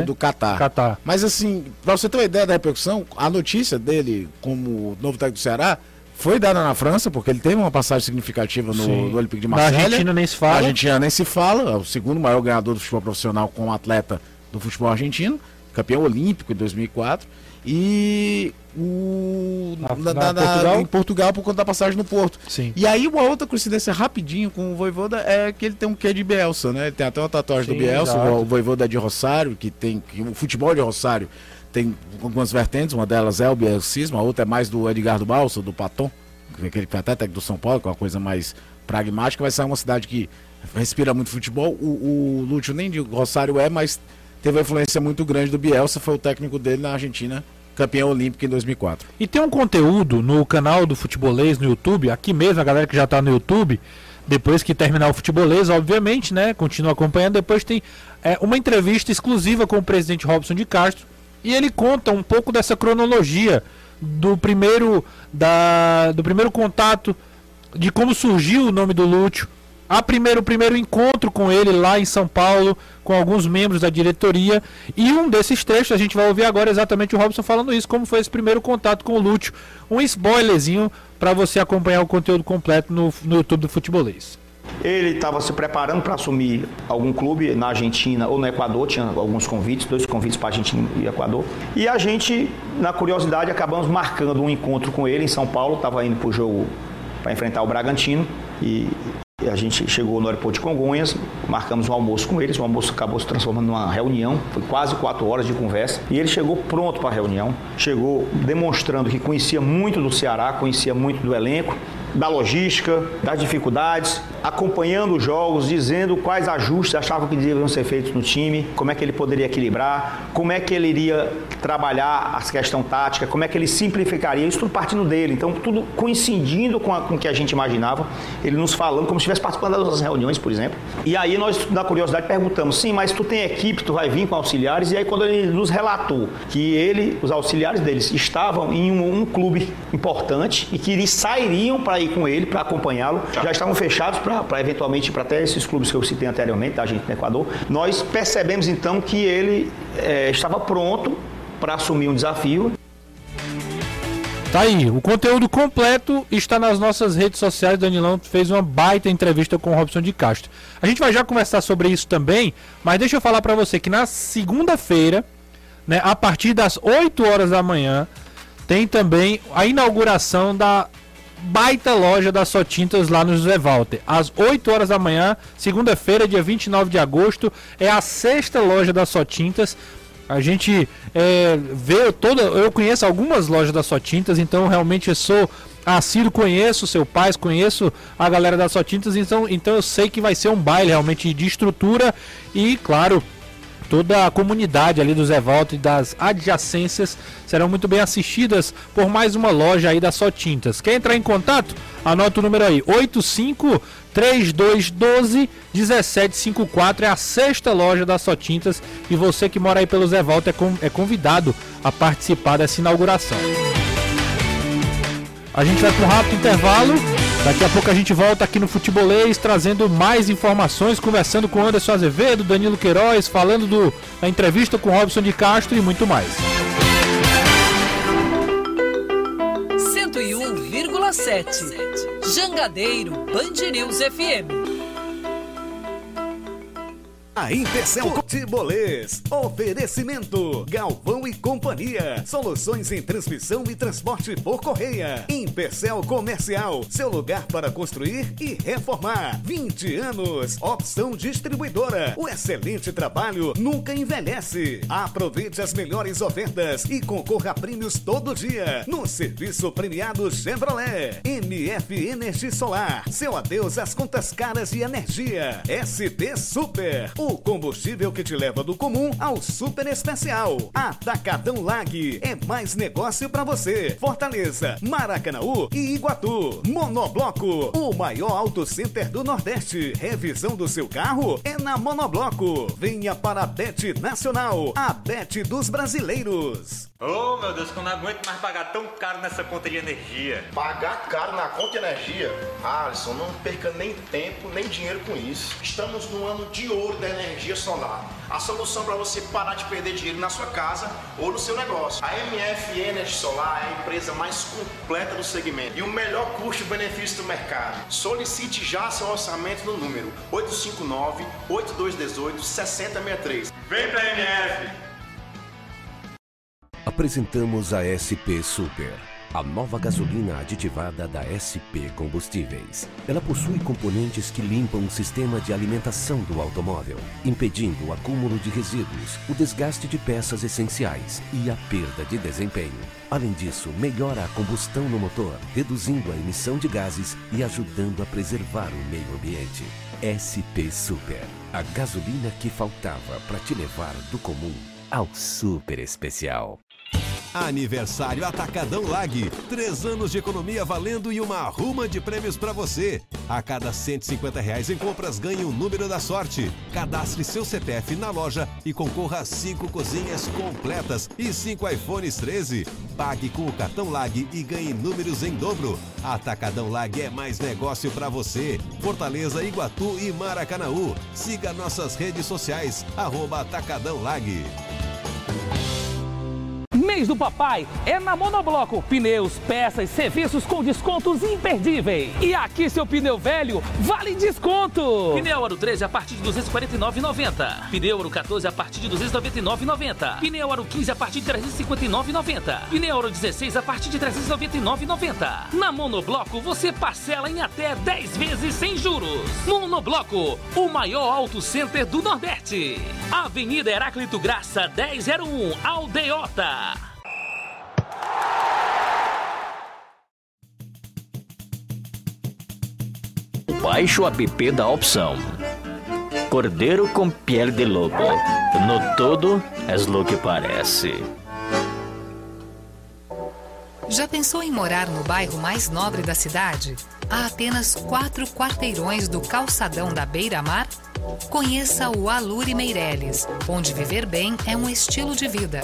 é do Catar. Mas assim, para você ter uma ideia da repercussão, a notícia dele como novo técnico do Ceará foi dada na França, porque ele teve uma passagem significativa no Olympique de Marselha. Na Argentina nem se fala. A Argentina nem se fala, é o segundo maior ganhador do futebol profissional como atleta do futebol argentino, campeão olímpico em 2004. E em Portugal por conta da passagem no Porto. Sim. E aí uma outra coincidência rapidinho com o Vojvoda é que ele tem um quê de Bielsa, né? Ele tem até uma tatuagem do Bielsa, exato. O Vojvoda é de Rosário, que o futebol de Rosário tem algumas vertentes, uma delas é o bielcismo, a outra é mais do Edgardo Balsa, do Paton, aquele técnico do São Paulo, que é uma coisa mais pragmática, mas é uma cidade que respira muito futebol. O Lúcio nem de Rosário mas teve uma influência muito grande do Bielsa, foi o técnico dele na Argentina, campeão olímpico em 2004. E tem um conteúdo no canal do Futebolês no YouTube, aqui mesmo, a galera que já está no YouTube, depois que terminar o Futebolês, obviamente, né, continua acompanhando, depois tem uma entrevista exclusiva com o presidente Robson de Castro, e ele conta um pouco dessa cronologia do primeiro contato, de como surgiu o nome do Lúcio, o primeiro encontro com ele lá em São Paulo, com alguns membros da diretoria, e um desses trechos a gente vai ouvir agora exatamente o Robson falando isso, como foi esse primeiro contato com o Lúcio. Um spoilerzinho para você acompanhar o conteúdo completo no YouTube do Futebolês. Ele estava se preparando para assumir algum clube na Argentina ou no Equador, tinha alguns convites, 2 convites para a Argentina e Equador, e a gente, na curiosidade, acabamos marcando um encontro com ele em São Paulo, estava indo para o jogo para enfrentar o Bragantino, e a gente chegou no aeroporto de Congonhas, marcamos um almoço com eles, o almoço acabou se transformando numa reunião, foi quase 4 horas de conversa, e ele chegou pronto para a reunião, chegou demonstrando que conhecia muito do Ceará, conhecia muito do elenco, da logística, das dificuldades, acompanhando os jogos, dizendo quais ajustes achava que deveriam ser feitos no time, como é que ele poderia equilibrar, como é que ele iria trabalhar a questão tática, como é que ele simplificaria, isso tudo partindo dele. Então, tudo coincidindo com o que a gente imaginava, ele nos falando como se estivesse participando das reuniões, por exemplo. E aí nós, na curiosidade, perguntamos, sim, mas tu tem equipe, tu vai vir com auxiliares? E aí quando ele nos relatou que os auxiliares deles estavam em um clube importante e que eles sairiam para com ele, para acompanhá-lo, já estavam fechados para eventualmente para até esses clubes que eu citei anteriormente, da Argentina e Equador, nós percebemos então que ele estava pronto para assumir um desafio. Tá aí, o conteúdo completo está nas nossas redes sociais. Danilão fez uma baita entrevista com o Robson de Castro. A gente vai já conversar sobre isso também, mas deixa eu falar para você que na segunda-feira, né, a partir das 8 horas da manhã, tem também a inauguração da baita loja da Só Tintas lá no José Walter, às 8 horas da manhã, segunda-feira, dia 29 de agosto, é a 6ª loja da Só Tintas, A gente vê toda... Eu conheço algumas lojas da Só Tintas, então realmente eu sou assíduo, conheço seu pai, conheço a galera da Só Tintas, então eu sei que vai ser um baile realmente de estrutura e, claro, toda a comunidade ali do Zé Walter e das adjacências serão muito bem assistidas por mais uma loja aí da Só Tintas. Quer entrar em contato? Anota o número aí, 85-3212-1754, é a sexta loja da Só Tintas e você que mora aí pelo Zé Walter é convidado a participar dessa inauguração. A gente vai para um rápido intervalo, daqui a pouco a gente volta aqui no Futebolês trazendo mais informações, conversando com Anderson Azevedo, Danilo Queiroz, falando da entrevista com Robson de Castro e muito mais. 101,7 Jangadeiro Band News FM. A Intercel Futebolês, oferecimento, Galvão e Companhia, soluções em transmissão e transporte por correia. Intercel Comercial, seu lugar para construir e reformar. 20 anos, opção distribuidora, o excelente trabalho nunca envelhece. Aproveite as melhores ofertas e concorra a prêmios todo dia, no serviço premiado Chevrolet. MF Energia Solar, seu adeus às contas caras de energia. SP Super, o combustível que te leva do comum ao super especial. Atacadão Lag, é mais negócio pra você. Fortaleza, Maracanaú e Iguatu. Monobloco, o maior auto center do Nordeste. Revisão do seu carro é na Monobloco. Venha para a Bet Nacional, a Bet dos brasileiros. Oh, meu Deus, que eu não aguento mais pagar tão caro nessa conta de energia. Pagar caro na conta de energia? Alisson, não perca nem tempo, nem dinheiro com isso. Estamos no ano de ouro da energia solar. A solução para você parar de perder dinheiro na sua casa ou no seu negócio. A MF Energia Solar é a empresa mais completa do segmento e o melhor custo-benefício do mercado. Solicite já seu orçamento no número 859-8218-6063. Vem pra MF! Apresentamos a SP Super, a nova gasolina aditivada da SP Combustíveis. Ela possui componentes que limpam o sistema de alimentação do automóvel, impedindo o acúmulo de resíduos, o desgaste de peças essenciais e a perda de desempenho. Além disso, melhora a combustão no motor, reduzindo a emissão de gases e ajudando a preservar o meio ambiente. SP Super, a gasolina que faltava para te levar do comum ao super especial. Aniversário Atacadão Lag. 3 anos de economia valendo e uma arruma de prêmios para você. A cada R$150 em compras ganhe um número da sorte. Cadastre seu CPF na loja e concorra a 5 cozinhas completas e 5 iPhones 13. Pague com o cartão Lag e ganhe números em dobro. Atacadão Lag é mais negócio para você. Fortaleza, Iguatu e Maracanaú. Siga nossas redes sociais, @AtacadãoLag. Mês do Papai é na Monobloco. Pneus, peças, serviços com descontos imperdíveis. E aqui seu pneu velho vale desconto. Pneu aro 13 a partir de R$ 249,90. Pneu aro 14 a partir de R$ 299,90. Pneu aro 15 a partir de R$ 359,90. Pneu aro 16 a partir de R$ 399,90. Na Monobloco você parcela em até 10 vezes sem juros. Monobloco, o maior auto center do Nordeste. Avenida Heráclito Graça, 1001, Aldeota. Baixe o app da opção Cordeiro com Pele de Lobo. No todo, és lo que parece. Já pensou em morar no bairro mais nobre da cidade? Há apenas 4 quarteirões do calçadão da Beira-Mar? Conheça o Alure Meireles, onde viver bem é um estilo de vida.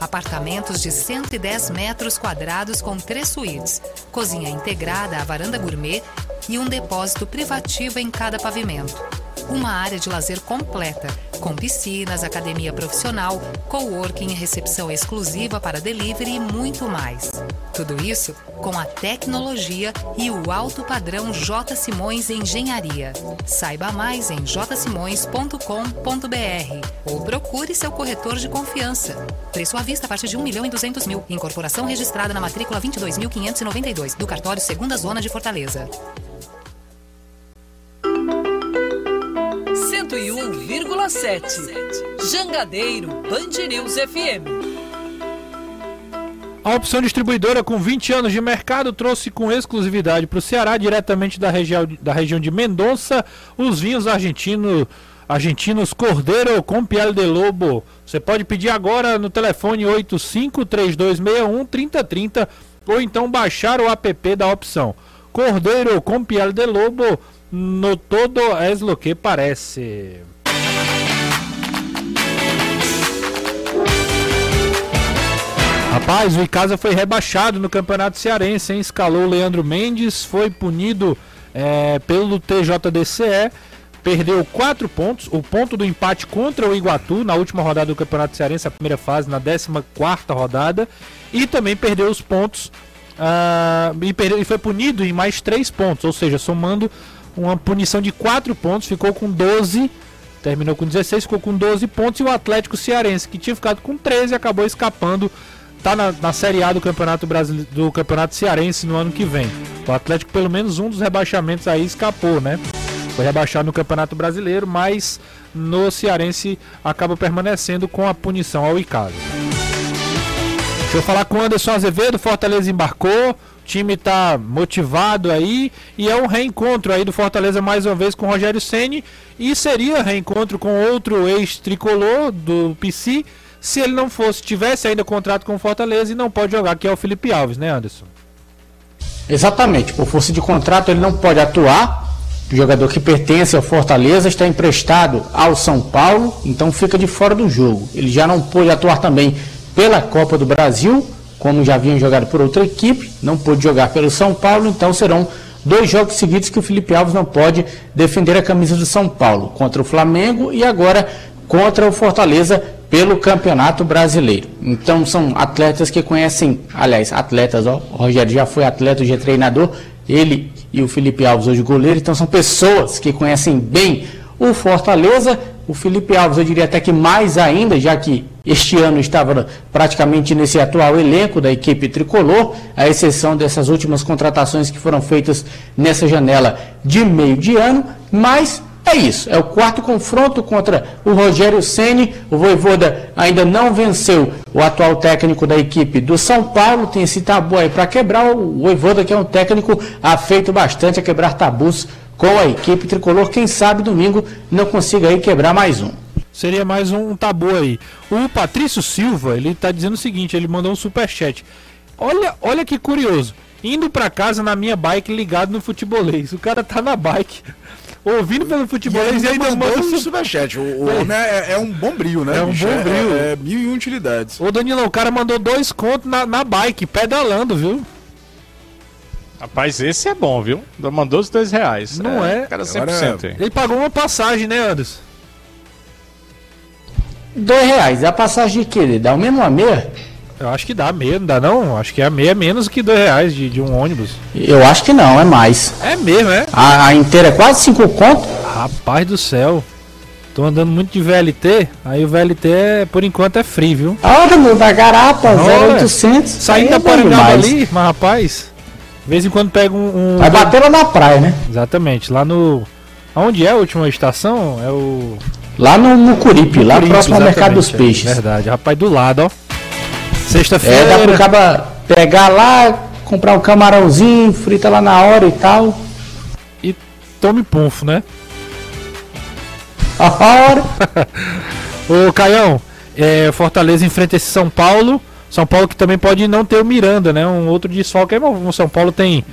Apartamentos de 110 metros quadrados com 3 suítes, cozinha integrada à varanda gourmet e um depósito privativo em cada pavimento. Uma área de lazer completa, com piscinas, academia profissional, coworking, recepção exclusiva para delivery e muito mais. Tudo isso com a tecnologia e o alto padrão J. Simões Engenharia. Saiba mais em jsimões.com.br ou procure seu corretor de confiança. Preço à vista a partir de R$1.200.000. Incorporação registrada na matrícula 22.592 do cartório 2ª Zona de Fortaleza. 101,7 1,7. Jangadeiro Band News FM. A opção distribuidora com 20 anos de mercado trouxe com exclusividade para o Ceará, diretamente da região de Mendonça, os vinhos argentinos Cordeiro com Piel de Lobo. Você pode pedir agora no telefone 853261-3030 ou então baixar o app da opção. Cordeiro com Piel de Lobo, no todo es lo que parece. Rapaz, o Icasa foi rebaixado no Campeonato Cearense, hein? Escalou o Leandro Mendes, foi punido pelo TJDCE, perdeu 4 pontos, o ponto do empate contra o Iguatu na última rodada do Campeonato Cearense, a primeira fase, na 14ª rodada, e também perdeu os pontos, e foi punido em mais 3 pontos, ou seja, somando uma punição de 4 pontos, ficou com 12, terminou com 16, ficou com 12 pontos, e o Atlético Cearense, que tinha ficado com 13, acabou escapando. Está na Série A do Campeonato Brasileiro, do Campeonato Cearense no ano que vem. O Atlético, pelo menos um dos rebaixamentos aí, escapou, né? Foi rebaixado no Campeonato Brasileiro, mas no Cearense acaba permanecendo com a punição ao Icasa. Deixa eu falar com o Anderson Azevedo. Fortaleza embarcou, o time está motivado aí, e é um reencontro aí do Fortaleza mais uma vez com o Rogério Ceni, e seria reencontro com outro ex-tricolor do PC, se ele não fosse, tivesse ainda contrato com o Fortaleza e não pode jogar, que é o Felipe Alves, né, Anderson? Exatamente, por força de contrato ele não pode atuar, o jogador que pertence ao Fortaleza está emprestado ao São Paulo, então fica de fora do jogo. Ele já não pôde atuar também pela Copa do Brasil, como já haviam jogado por outra equipe, não pôde jogar pelo São Paulo, então serão 2 jogos seguidos que o Felipe Alves não pode defender a camisa do São Paulo, contra o Flamengo e agora contra o Fortaleza, pelo Campeonato Brasileiro. Então são atletas que conhecem, aliás, atletas, ó, o Rogério já foi atleta, hoje é treinador, ele e o Felipe Alves hoje goleiro, então são pessoas que conhecem bem o Fortaleza, o Felipe Alves eu diria até que mais ainda, já que este ano estava praticamente nesse atual elenco da equipe tricolor, à exceção dessas últimas contratações que foram feitas nessa janela de meio de ano, mas... é isso, é o 4º confronto contra o Rogério Ceni. O Vojvoda ainda não venceu o atual técnico da equipe do São Paulo, tem esse tabu aí para quebrar. O Vojvoda, que é um técnico afeito bastante a quebrar tabus com a equipe tricolor, quem sabe domingo não consiga aí quebrar mais um. Seria mais um tabu aí. O Patrício Silva, ele está dizendo o seguinte, ele mandou um superchat. Olha que curioso, indo para casa na minha bike ligado no Futebolês, o cara tá na bike... ouvindo pelo Futebolês e ainda mandou um superchat. O homem é um bom brilho, né? É um bicho, bom brilho. É 1001 utilidades. Ô Danilo, o cara mandou 2 contos na bike, pedalando, viu? Rapaz, esse é bom, viu? Mandou os R$2. Não é? Cara, 100%. Ele pagou uma passagem, né, Anderson? R$2. A passagem de quê? Dá o mesmo a meia? Eu acho que dá meia, não dá não? Acho que é meia menos que R$2 de um ônibus. Eu acho que não, é mais. É mesmo, é? A inteira é quase 5 conto. Rapaz do céu. Tô andando muito de VLT, aí o VLT por enquanto é free, viu? Olha, meu, da garapa, 0,800. Saindo da Paraná ali, mas rapaz, de vez em quando pega um... vai bater lá na praia, né? Exatamente, lá no... onde é a última estação? É o... lá no Curipe, lá próximo ao Mercado dos Peixes. É verdade, rapaz, do lado, ó. Sexta-feira. É, dá pro cara pegar lá, comprar um camarãozinho, frita lá na hora e tal. E tome punfo, né? A hora. Ô, Caião, Fortaleza enfrenta esse São Paulo. São Paulo que também pode não ter o Miranda, né? Um outro desfalque. O São Paulo tem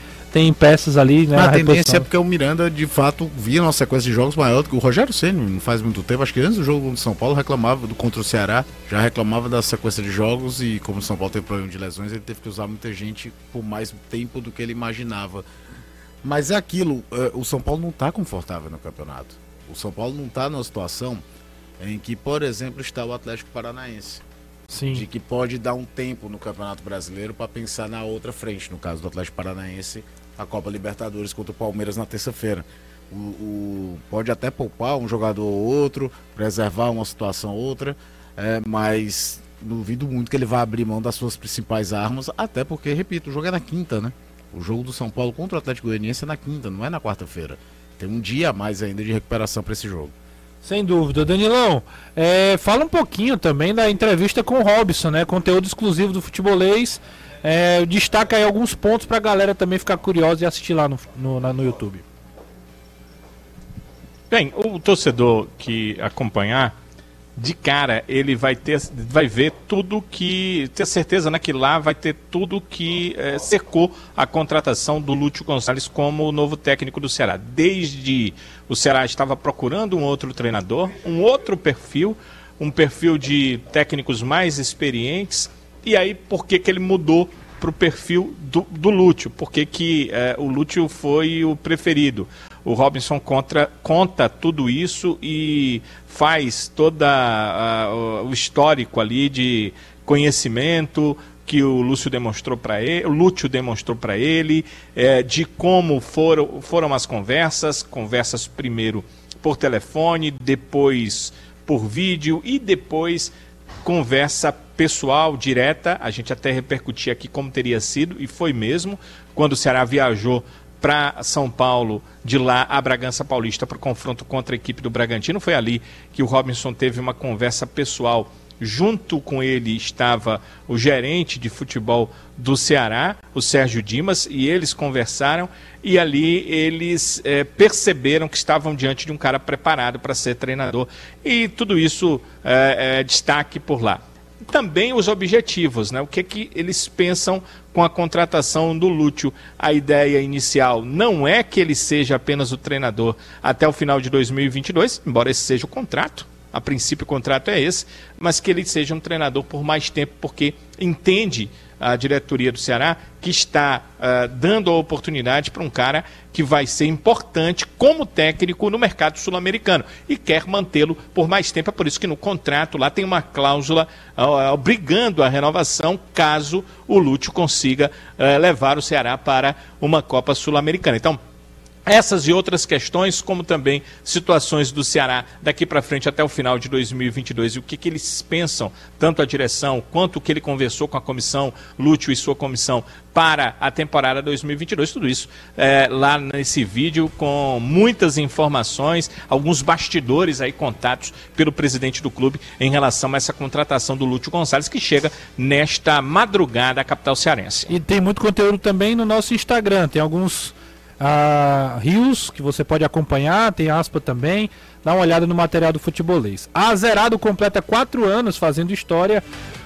peças ali, né? A tendência é porque o Miranda, de fato, via uma sequência de jogos maior do que o Rogério Ceni, não faz muito tempo, acho que antes do jogo do São Paulo reclamava contra o Ceará, já reclamava da sequência de jogos, e como o São Paulo teve problema de lesões, ele teve que usar muita gente por mais tempo do que ele imaginava. Mas é aquilo, o São Paulo não está confortável no campeonato. O São Paulo não está numa situação em que, por exemplo, está o Atlético Paranaense. Sim. De que pode dar um tempo no Campeonato Brasileiro para pensar na outra frente, no caso do Atlético Paranaense, a Copa Libertadores contra o Palmeiras na terça-feira. Pode até poupar um jogador ou outro, preservar uma situação ou outra, mas duvido muito que ele vá abrir mão das suas principais armas, até porque, repito, o jogo é na quinta, né? O jogo do São Paulo contra o Atlético Goianiense é na quinta, não é na quarta-feira. Tem um dia a mais ainda de recuperação para esse jogo. Sem dúvida. Danilão, fala um pouquinho também da entrevista com o Robson, né? Conteúdo exclusivo do Futebolês. Destaca aí alguns pontos pra galera também ficar curiosa e assistir lá no YouTube. Bem, o torcedor que acompanhar, de cara, ele vai ver tudo que... Ter certeza, né, que lá vai ter tudo que cercou a contratação do Lúcio Gonçalves como o novo técnico do Ceará. Desde o Ceará estava procurando um outro treinador, um outro perfil, um perfil de técnicos mais experientes. E aí, por que ele mudou para o perfil do Lúcio? Por que o Lúcio foi o preferido? O Robson conta tudo isso e faz todo o histórico ali de conhecimento que o Lúcio demonstrou para ele, de como foram as conversas primeiro por telefone, depois por vídeo e depois conversa pessoal, direta. A gente até repercutia aqui como teria sido, e foi mesmo, quando o Ceará viajou para São Paulo, de lá a Bragança Paulista, para o confronto contra a equipe do Bragantino. Foi ali que o Robson teve uma conversa pessoal. Junto com ele estava o gerente de futebol do Ceará, o Sérgio Dimas, e eles conversaram, e ali eles perceberam que estavam diante de um cara preparado para ser treinador. E tudo isso destaque por lá. Também os objetivos, né? O que eles pensam com a contratação do Lúcio. A ideia inicial não é que ele seja apenas o treinador até o final de 2022, embora esse seja o contrato, a princípio o contrato é esse, mas que ele seja um treinador por mais tempo, porque entende a diretoria do Ceará que está dando a oportunidade para um cara que vai ser importante como técnico no mercado sul-americano e quer mantê-lo por mais tempo. É por isso que no contrato lá tem uma cláusula obrigando a renovação caso o Lúcio consiga levar o Ceará para uma Copa Sul-Americana. Então, essas e outras questões, como também situações do Ceará daqui para frente até o final de 2022 e o que eles pensam, tanto a direção quanto o que ele conversou com a comissão, Lúcio e sua comissão, para a temporada 2022, tudo isso lá nesse vídeo com muitas informações, alguns bastidores aí contatos pelo presidente do clube em relação a essa contratação do Lúcio Gonçalves, que chega nesta madrugada à capital cearense. E tem muito conteúdo também no nosso Instagram, tem alguns rios que você pode acompanhar, tem aspa também, dá uma olhada no material do Futebolês. A Zerado completa 4 anos fazendo história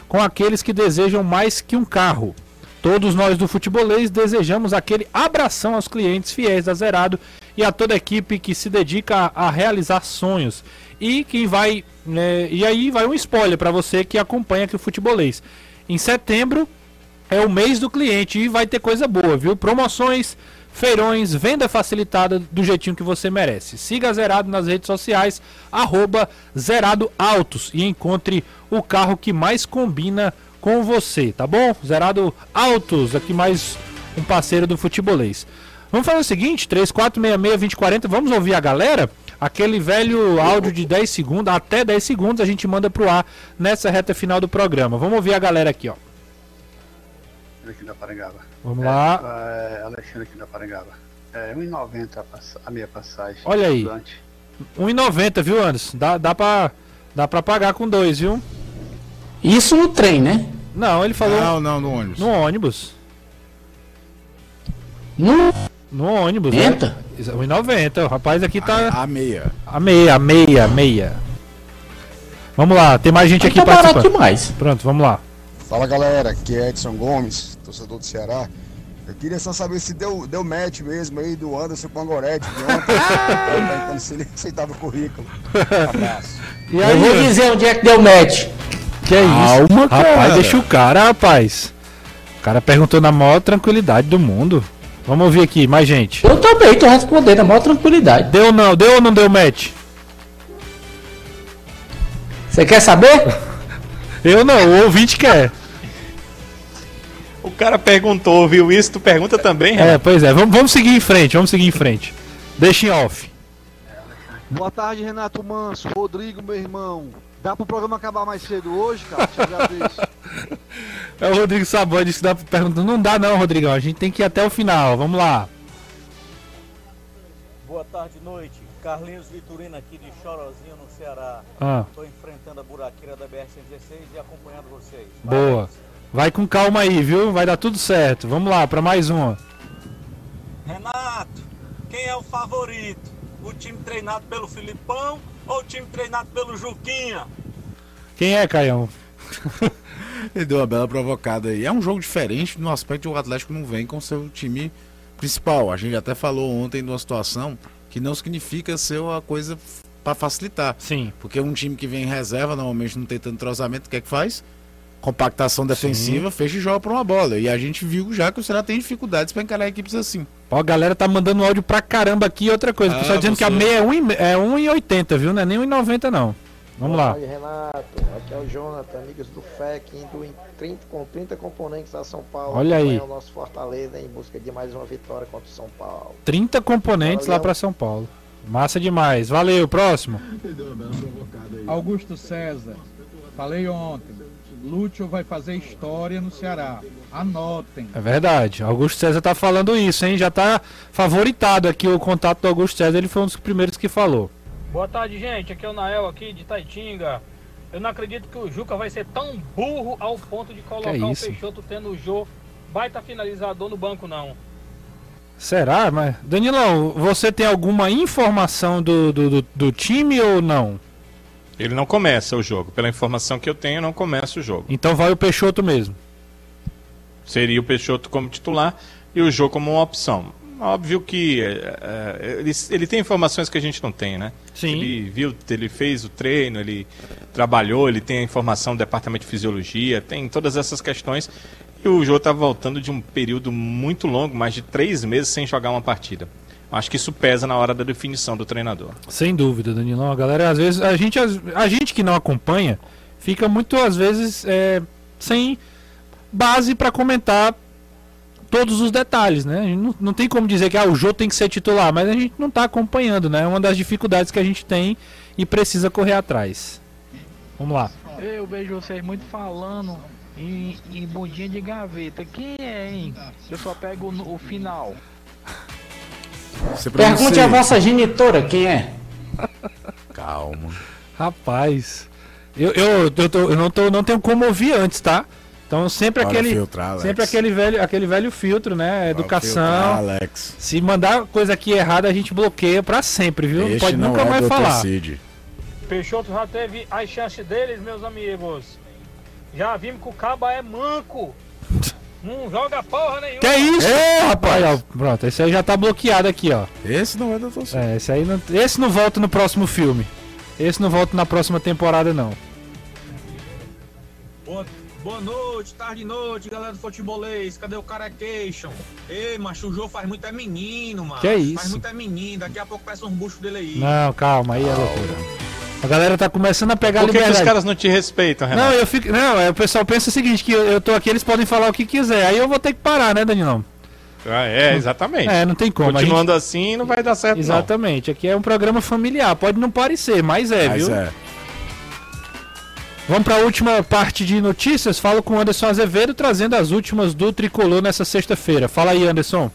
com aqueles que desejam mais que um carro. Todos nós do Futebolês desejamos aquele abração aos clientes fiéis da Zerado e a toda a equipe que se dedica a realizar sonhos. E quem vai, né, e aí vai um spoiler para você que acompanha aqui o Futebolês. Em setembro é o mês do cliente e vai ter coisa boa, viu? Promoções, feirões, venda facilitada do jeitinho que você merece. Siga a Zerado nas redes sociais, @ZeradoAutos, e encontre o carro que mais combina com você, tá bom? Zerado Autos, aqui mais um parceiro do Futebolês. Vamos fazer o seguinte, 3466-2040, vamos ouvir a galera? Aquele velho áudio de 10 segundos, até 10 segundos a gente manda pro ar nessa reta final do programa. Vamos ouvir a galera aqui, ó. Aqui da Parangaba. Vamos lá. Alexandre aqui da Parangaba. R$1,90 a minha passagem. Olha aí. R$1,90, viu, Anderson? Dá pra pagar com 2, viu? Isso no trem, né? Não, ele falou. Não, no ônibus. No ônibus. No ônibus, né? R$1,90. O rapaz aqui tá. A meia. Vamos lá, tem mais gente aqui tá participando. Barato demais. Pronto, vamos lá. Fala galera, aqui é Edson Gomes, torcedor do Ceará. Eu queria só saber se deu match mesmo aí do Anderson com a Goretti de ontem. Então, se ele aceitava o currículo. Abraço. E aí, eu vou dizer onde é que deu match. Que é isso? Calma, cara. Rapaz, deixa o cara, rapaz. O cara perguntou na maior tranquilidade do mundo. Vamos ouvir aqui, mais gente. Eu também tô respondendo na maior tranquilidade. Deu ou não deu match? Você quer saber? Eu não, o ouvinte quer. O cara perguntou, ouviu isso, tu pergunta também, Renato? Pois é, vamos seguir em frente. Deixa em off. Boa tarde, Renato Manso, Rodrigo, meu irmão. Dá pro programa acabar mais cedo hoje, cara? Te agradeço. É o Rodrigo Sabão, disse que dá pra perguntar. Não dá não, Rodrigão, a gente tem que ir até o final, vamos lá. Boa tarde, noite. Carlinhos Vitorino aqui de Chorozinho, no Ceará. Estou enfrentando a buraqueira da BR-116 e acompanhando vocês. Boa. Vai com calma aí, viu? Vai dar tudo certo. Vamos lá, para mais uma. Renato, quem é o favorito? O time treinado pelo Filipão ou o time treinado pelo Juquinha? Quem é, Caião? Ele deu uma bela provocada aí. É um jogo diferente no aspecto que o Atlético não vem com seu time principal. A gente até falou ontem de uma situação que não significa ser uma coisa para facilitar. Sim. Porque um time que vem em reserva, normalmente não tem tanto entrosamento, o que é que faz? Compactação defensiva, fecha e joga para uma bola. E a gente viu já que o Ceará tem dificuldades para encarar equipes assim. Ó, a galera tá mandando áudio pra caramba aqui. Outra coisa, o pessoal dizendo que a meia é 1,80, viu? Não é nem 1,90 não. Vamos lá. Olá, Renato. Aqui é o Jonathan, amigos do FEC, indo com 30 componentes a São Paulo. Olha aí. O nosso Fortaleza em busca de mais uma vitória contra o São Paulo. 30 componentes lá para São Paulo. Massa demais. Valeu, próximo. Augusto César. Falei ontem. Lúcio vai fazer história no Ceará. Anotem. É verdade. Augusto César tá falando isso, hein? Já tá favoritado aqui o contato do Augusto César. Ele foi um dos primeiros que falou. Boa tarde, gente. Aqui é o Nael aqui de Itaitinga. Eu não acredito que o Juca vai ser tão burro ao ponto de colocar o Peixoto tendo o Jô baita finalizador no banco, não. Será? Mas, Danilão, você tem alguma informação do time ou não? Ele não começa o jogo. Pela informação que eu tenho, não começa o jogo. Então vai o Peixoto mesmo? Seria o Peixoto como titular e o Jô como uma opção. Óbvio que ele tem informações que a gente não tem, né? Sim. Ele viu, ele fez o treino, ele trabalhou, ele tem a informação do departamento de fisiologia, tem todas essas questões. E o Jô está voltando de um período muito longo, mais de 3 meses sem jogar uma partida. Acho que isso pesa na hora da definição do treinador. Sem dúvida, Danilão. A galera, às vezes, a gente que não acompanha, fica muito, às vezes, sem base para comentar todos os detalhes, né? A gente não tem como dizer que o Jô tem que ser titular, mas a gente não está acompanhando, né? É uma das dificuldades que a gente tem e precisa correr atrás. Vamos lá. Eu vejo vocês muito falando em bundinha de gaveta. Quem é, hein? Eu só pego o final. Pergunte à vossa genitora quem é. Calma. Rapaz, eu não tenho como ouvir antes, tá? Então sempre aquele velho filtro, né? Educação. Filtrar, Alex. Se mandar coisa aqui errada, a gente bloqueia pra sempre, viu? Não pode nunca mais falar. Peixoto já teve as chances deles, meus amigos. Já vimos que o caba é manco. Não joga porra nenhuma. Que é isso? Rapaz. Pronto, esse aí já tá bloqueado aqui, ó. Esse não é da torcida. Esse não volta no próximo filme. Esse não volta na próxima temporada, não. Boa noite, tarde e noite, galera do Futebolês. Cadê o Caracation? Ei, macho, o Jô faz muito menino, mano. Que é isso? Faz muito menino. Daqui a pouco peça um bucho dele aí. Não, calma, aí é loucura. A galera tá começando a pegar a liberdade. Por que os caras não te respeitam, Renato? Não, o pessoal pensa o seguinte, que eu tô aqui, eles podem falar o que quiser. Aí eu vou ter que parar, né, Danilão? Exatamente. Não tem como. Continuando assim, não vai dar certo, exatamente. Não. Aqui é um programa familiar. Pode não parecer, mas viu? Mas é. Vamos para a última parte de notícias. Falo com o Anderson Azevedo, trazendo as últimas do Tricolor nessa sexta-feira. Fala aí, Anderson.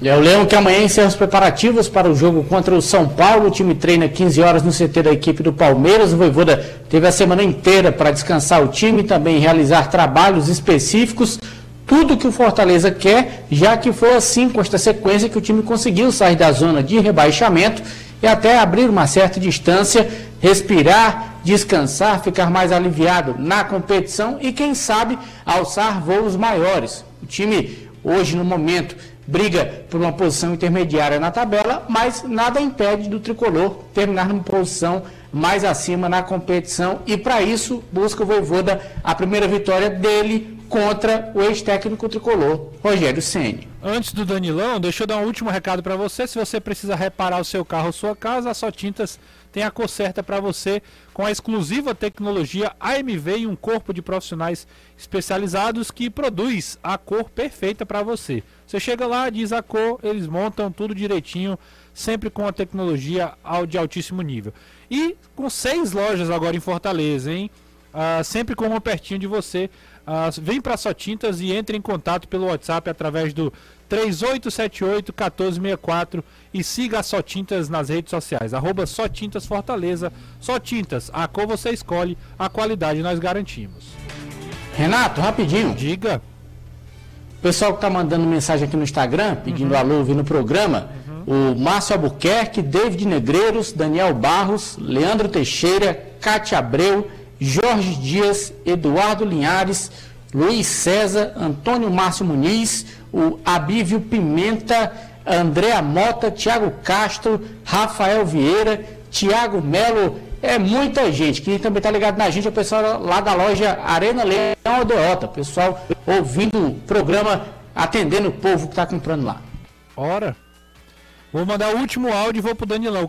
Eu leio que amanhã encerra os preparativos para o jogo contra o São Paulo. O time treina 15 horas no CT da equipe do Palmeiras. O Vojvoda teve a semana inteira para descansar o time e também realizar trabalhos específicos. Tudo que o Fortaleza quer, já que foi assim com esta sequência que o time conseguiu sair da zona de rebaixamento e até abrir uma certa distância, respirar, descansar, ficar mais aliviado na competição e, quem sabe, alçar voos maiores. O time, hoje, no momento, briga por uma posição intermediária na tabela, mas nada impede do Tricolor terminar numa posição mais acima na competição e, para isso, busca o Vojvoda a primeira vitória dele contra o ex-técnico tricolor, Rogério Ceni. Antes do Danilão, deixa eu dar um último recado para você. Se você precisa reparar o seu carro ou sua casa, a Só Tintas tem a conserta para você com a exclusiva tecnologia AMV e um corpo de profissionais especializados que produz a cor perfeita para você. Você chega lá, diz a cor, eles montam tudo direitinho, sempre com a tecnologia de altíssimo nível. E com 6 lojas agora em Fortaleza, hein? sempre com uma pertinho de você. Vem para Só Tintas e entre em contato pelo WhatsApp através do 3878-1464 e siga a Só Tintas nas redes sociais. @ Só Tintas Fortaleza. Só Tintas, a cor você escolhe, a qualidade nós garantimos. Renato, rapidinho. Diga. O pessoal que tá mandando mensagem aqui no Instagram, pedindo alô, vindo no programa. O Márcio Albuquerque, David Negreiros, Daniel Barros, Leandro Teixeira, Cátia Abreu, Jorge Dias, Eduardo Linhares, Luiz César, Antônio Márcio Muniz, o Abívio Pimenta, Andréa Mota, Tiago Castro, Rafael Vieira, Tiago Melo, é muita gente. Quem também está ligado na gente é o pessoal lá da loja Arena Leão Aldeota, pessoal ouvindo o programa, atendendo o povo que está comprando lá. Ora! Vou mandar o último áudio e vou pro Danilão.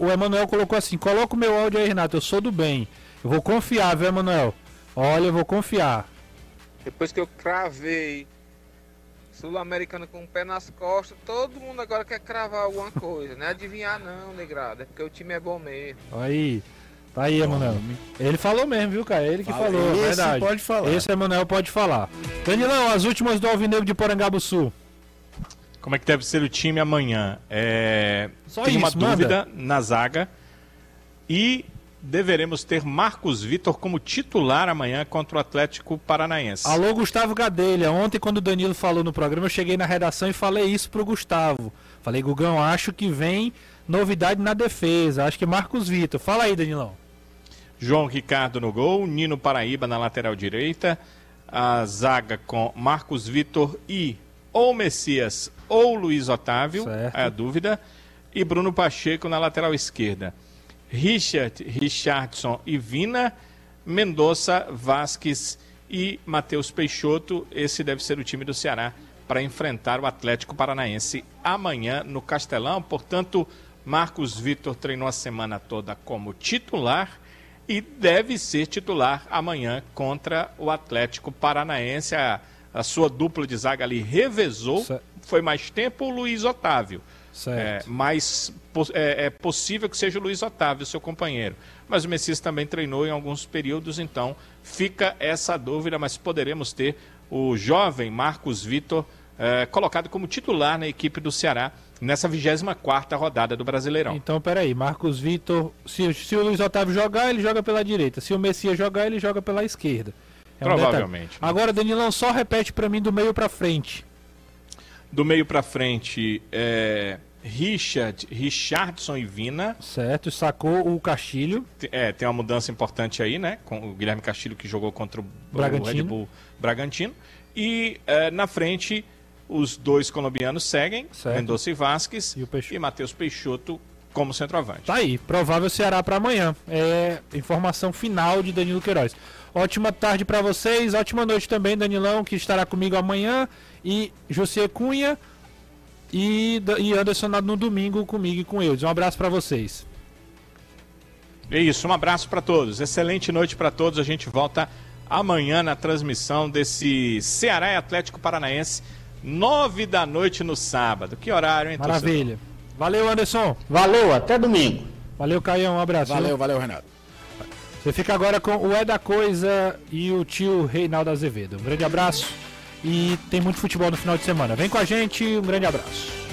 O Emanuel colocou assim: coloca o meu áudio aí, Renato, eu sou do bem. Eu vou confiar, viu, Emanuel? Olha, eu vou confiar. Depois que eu cravei Sul-Americano com o pé nas costas, todo mundo agora quer cravar alguma coisa, né? Adivinhar não, negrada, é porque o time é bom mesmo. Aí, tá aí, Emanuel. Ele falou mesmo, viu, cara? Ele que falou, é verdade. Pode falar. Esse Emanuel pode falar. Danilão, as últimas do Alvinegro de Porangabuçu. Como é que deve ser o time amanhã? Tem uma dúvida na zaga e deveremos ter Marcos Vitor como titular amanhã contra o Atlético Paranaense. Alô, Gustavo Gadelha. Ontem, quando o Danilo falou no programa, eu cheguei na redação e falei isso pro Gustavo. Falei, Gugão, acho que vem novidade na defesa. Acho que é Marcos Vitor. Fala aí, Danilão. João Ricardo no gol, Nino Paraíba na lateral direita, a zaga com Marcos Vitor e ou Messias ou Luiz Otávio, certo. É a dúvida, e Bruno Pacheco na lateral esquerda. Richardson e Vina, Mendonça, Vasquez e Matheus Peixoto, esse deve ser o time do Ceará para enfrentar o Atlético Paranaense amanhã no Castelão. Portanto, Marcos Vitor treinou a semana toda como titular e deve ser titular amanhã contra o Atlético Paranaense. A sua dupla de zaga ali revezou, certo. Foi mais tempo o Luiz Otávio. Certo. É possível que seja o Luiz Otávio, seu companheiro. Mas o Messias também treinou em alguns períodos, então fica essa dúvida, mas poderemos ter o jovem Marcos Vitor colocado como titular na equipe do Ceará nessa 24ª rodada do Brasileirão. Então, peraí, Marcos Vitor, se o Luiz Otávio jogar, ele joga pela direita. Se o Messias jogar, ele joga pela esquerda. Provavelmente. Agora, Danilão, só repete para mim do meio para frente. Do meio para frente, Richardson e Vina. Certo, sacou o Castilho. Tem uma mudança importante aí, né? Com o Guilherme Castilho, que jogou contra o Red Bull Bragantino. E na frente, os dois colombianos seguem, certo. Mendonça e Vasquez e Matheus Peixoto como centroavante. Tá aí, provável Ceará para amanhã. Informação final de Danilo Queiroz. Ótima tarde para vocês, ótima noite também, Danilão, que estará comigo amanhã, e José Cunha e Anderson no domingo comigo e com eles. Um abraço para vocês. É isso, um abraço para todos. Excelente noite para todos. A gente volta amanhã na transmissão desse Ceará e Atlético Paranaense, 21h no sábado. Que horário, hein, torcedor? Maravilha. Valeu, Anderson. Valeu, até domingo. Valeu, Caião, um abraço. Valeu, Renato. Você fica agora com o É da Coisa e o tio Reinaldo Azevedo. Um grande abraço e tem muito futebol no final de semana. Vem com a gente, um grande abraço.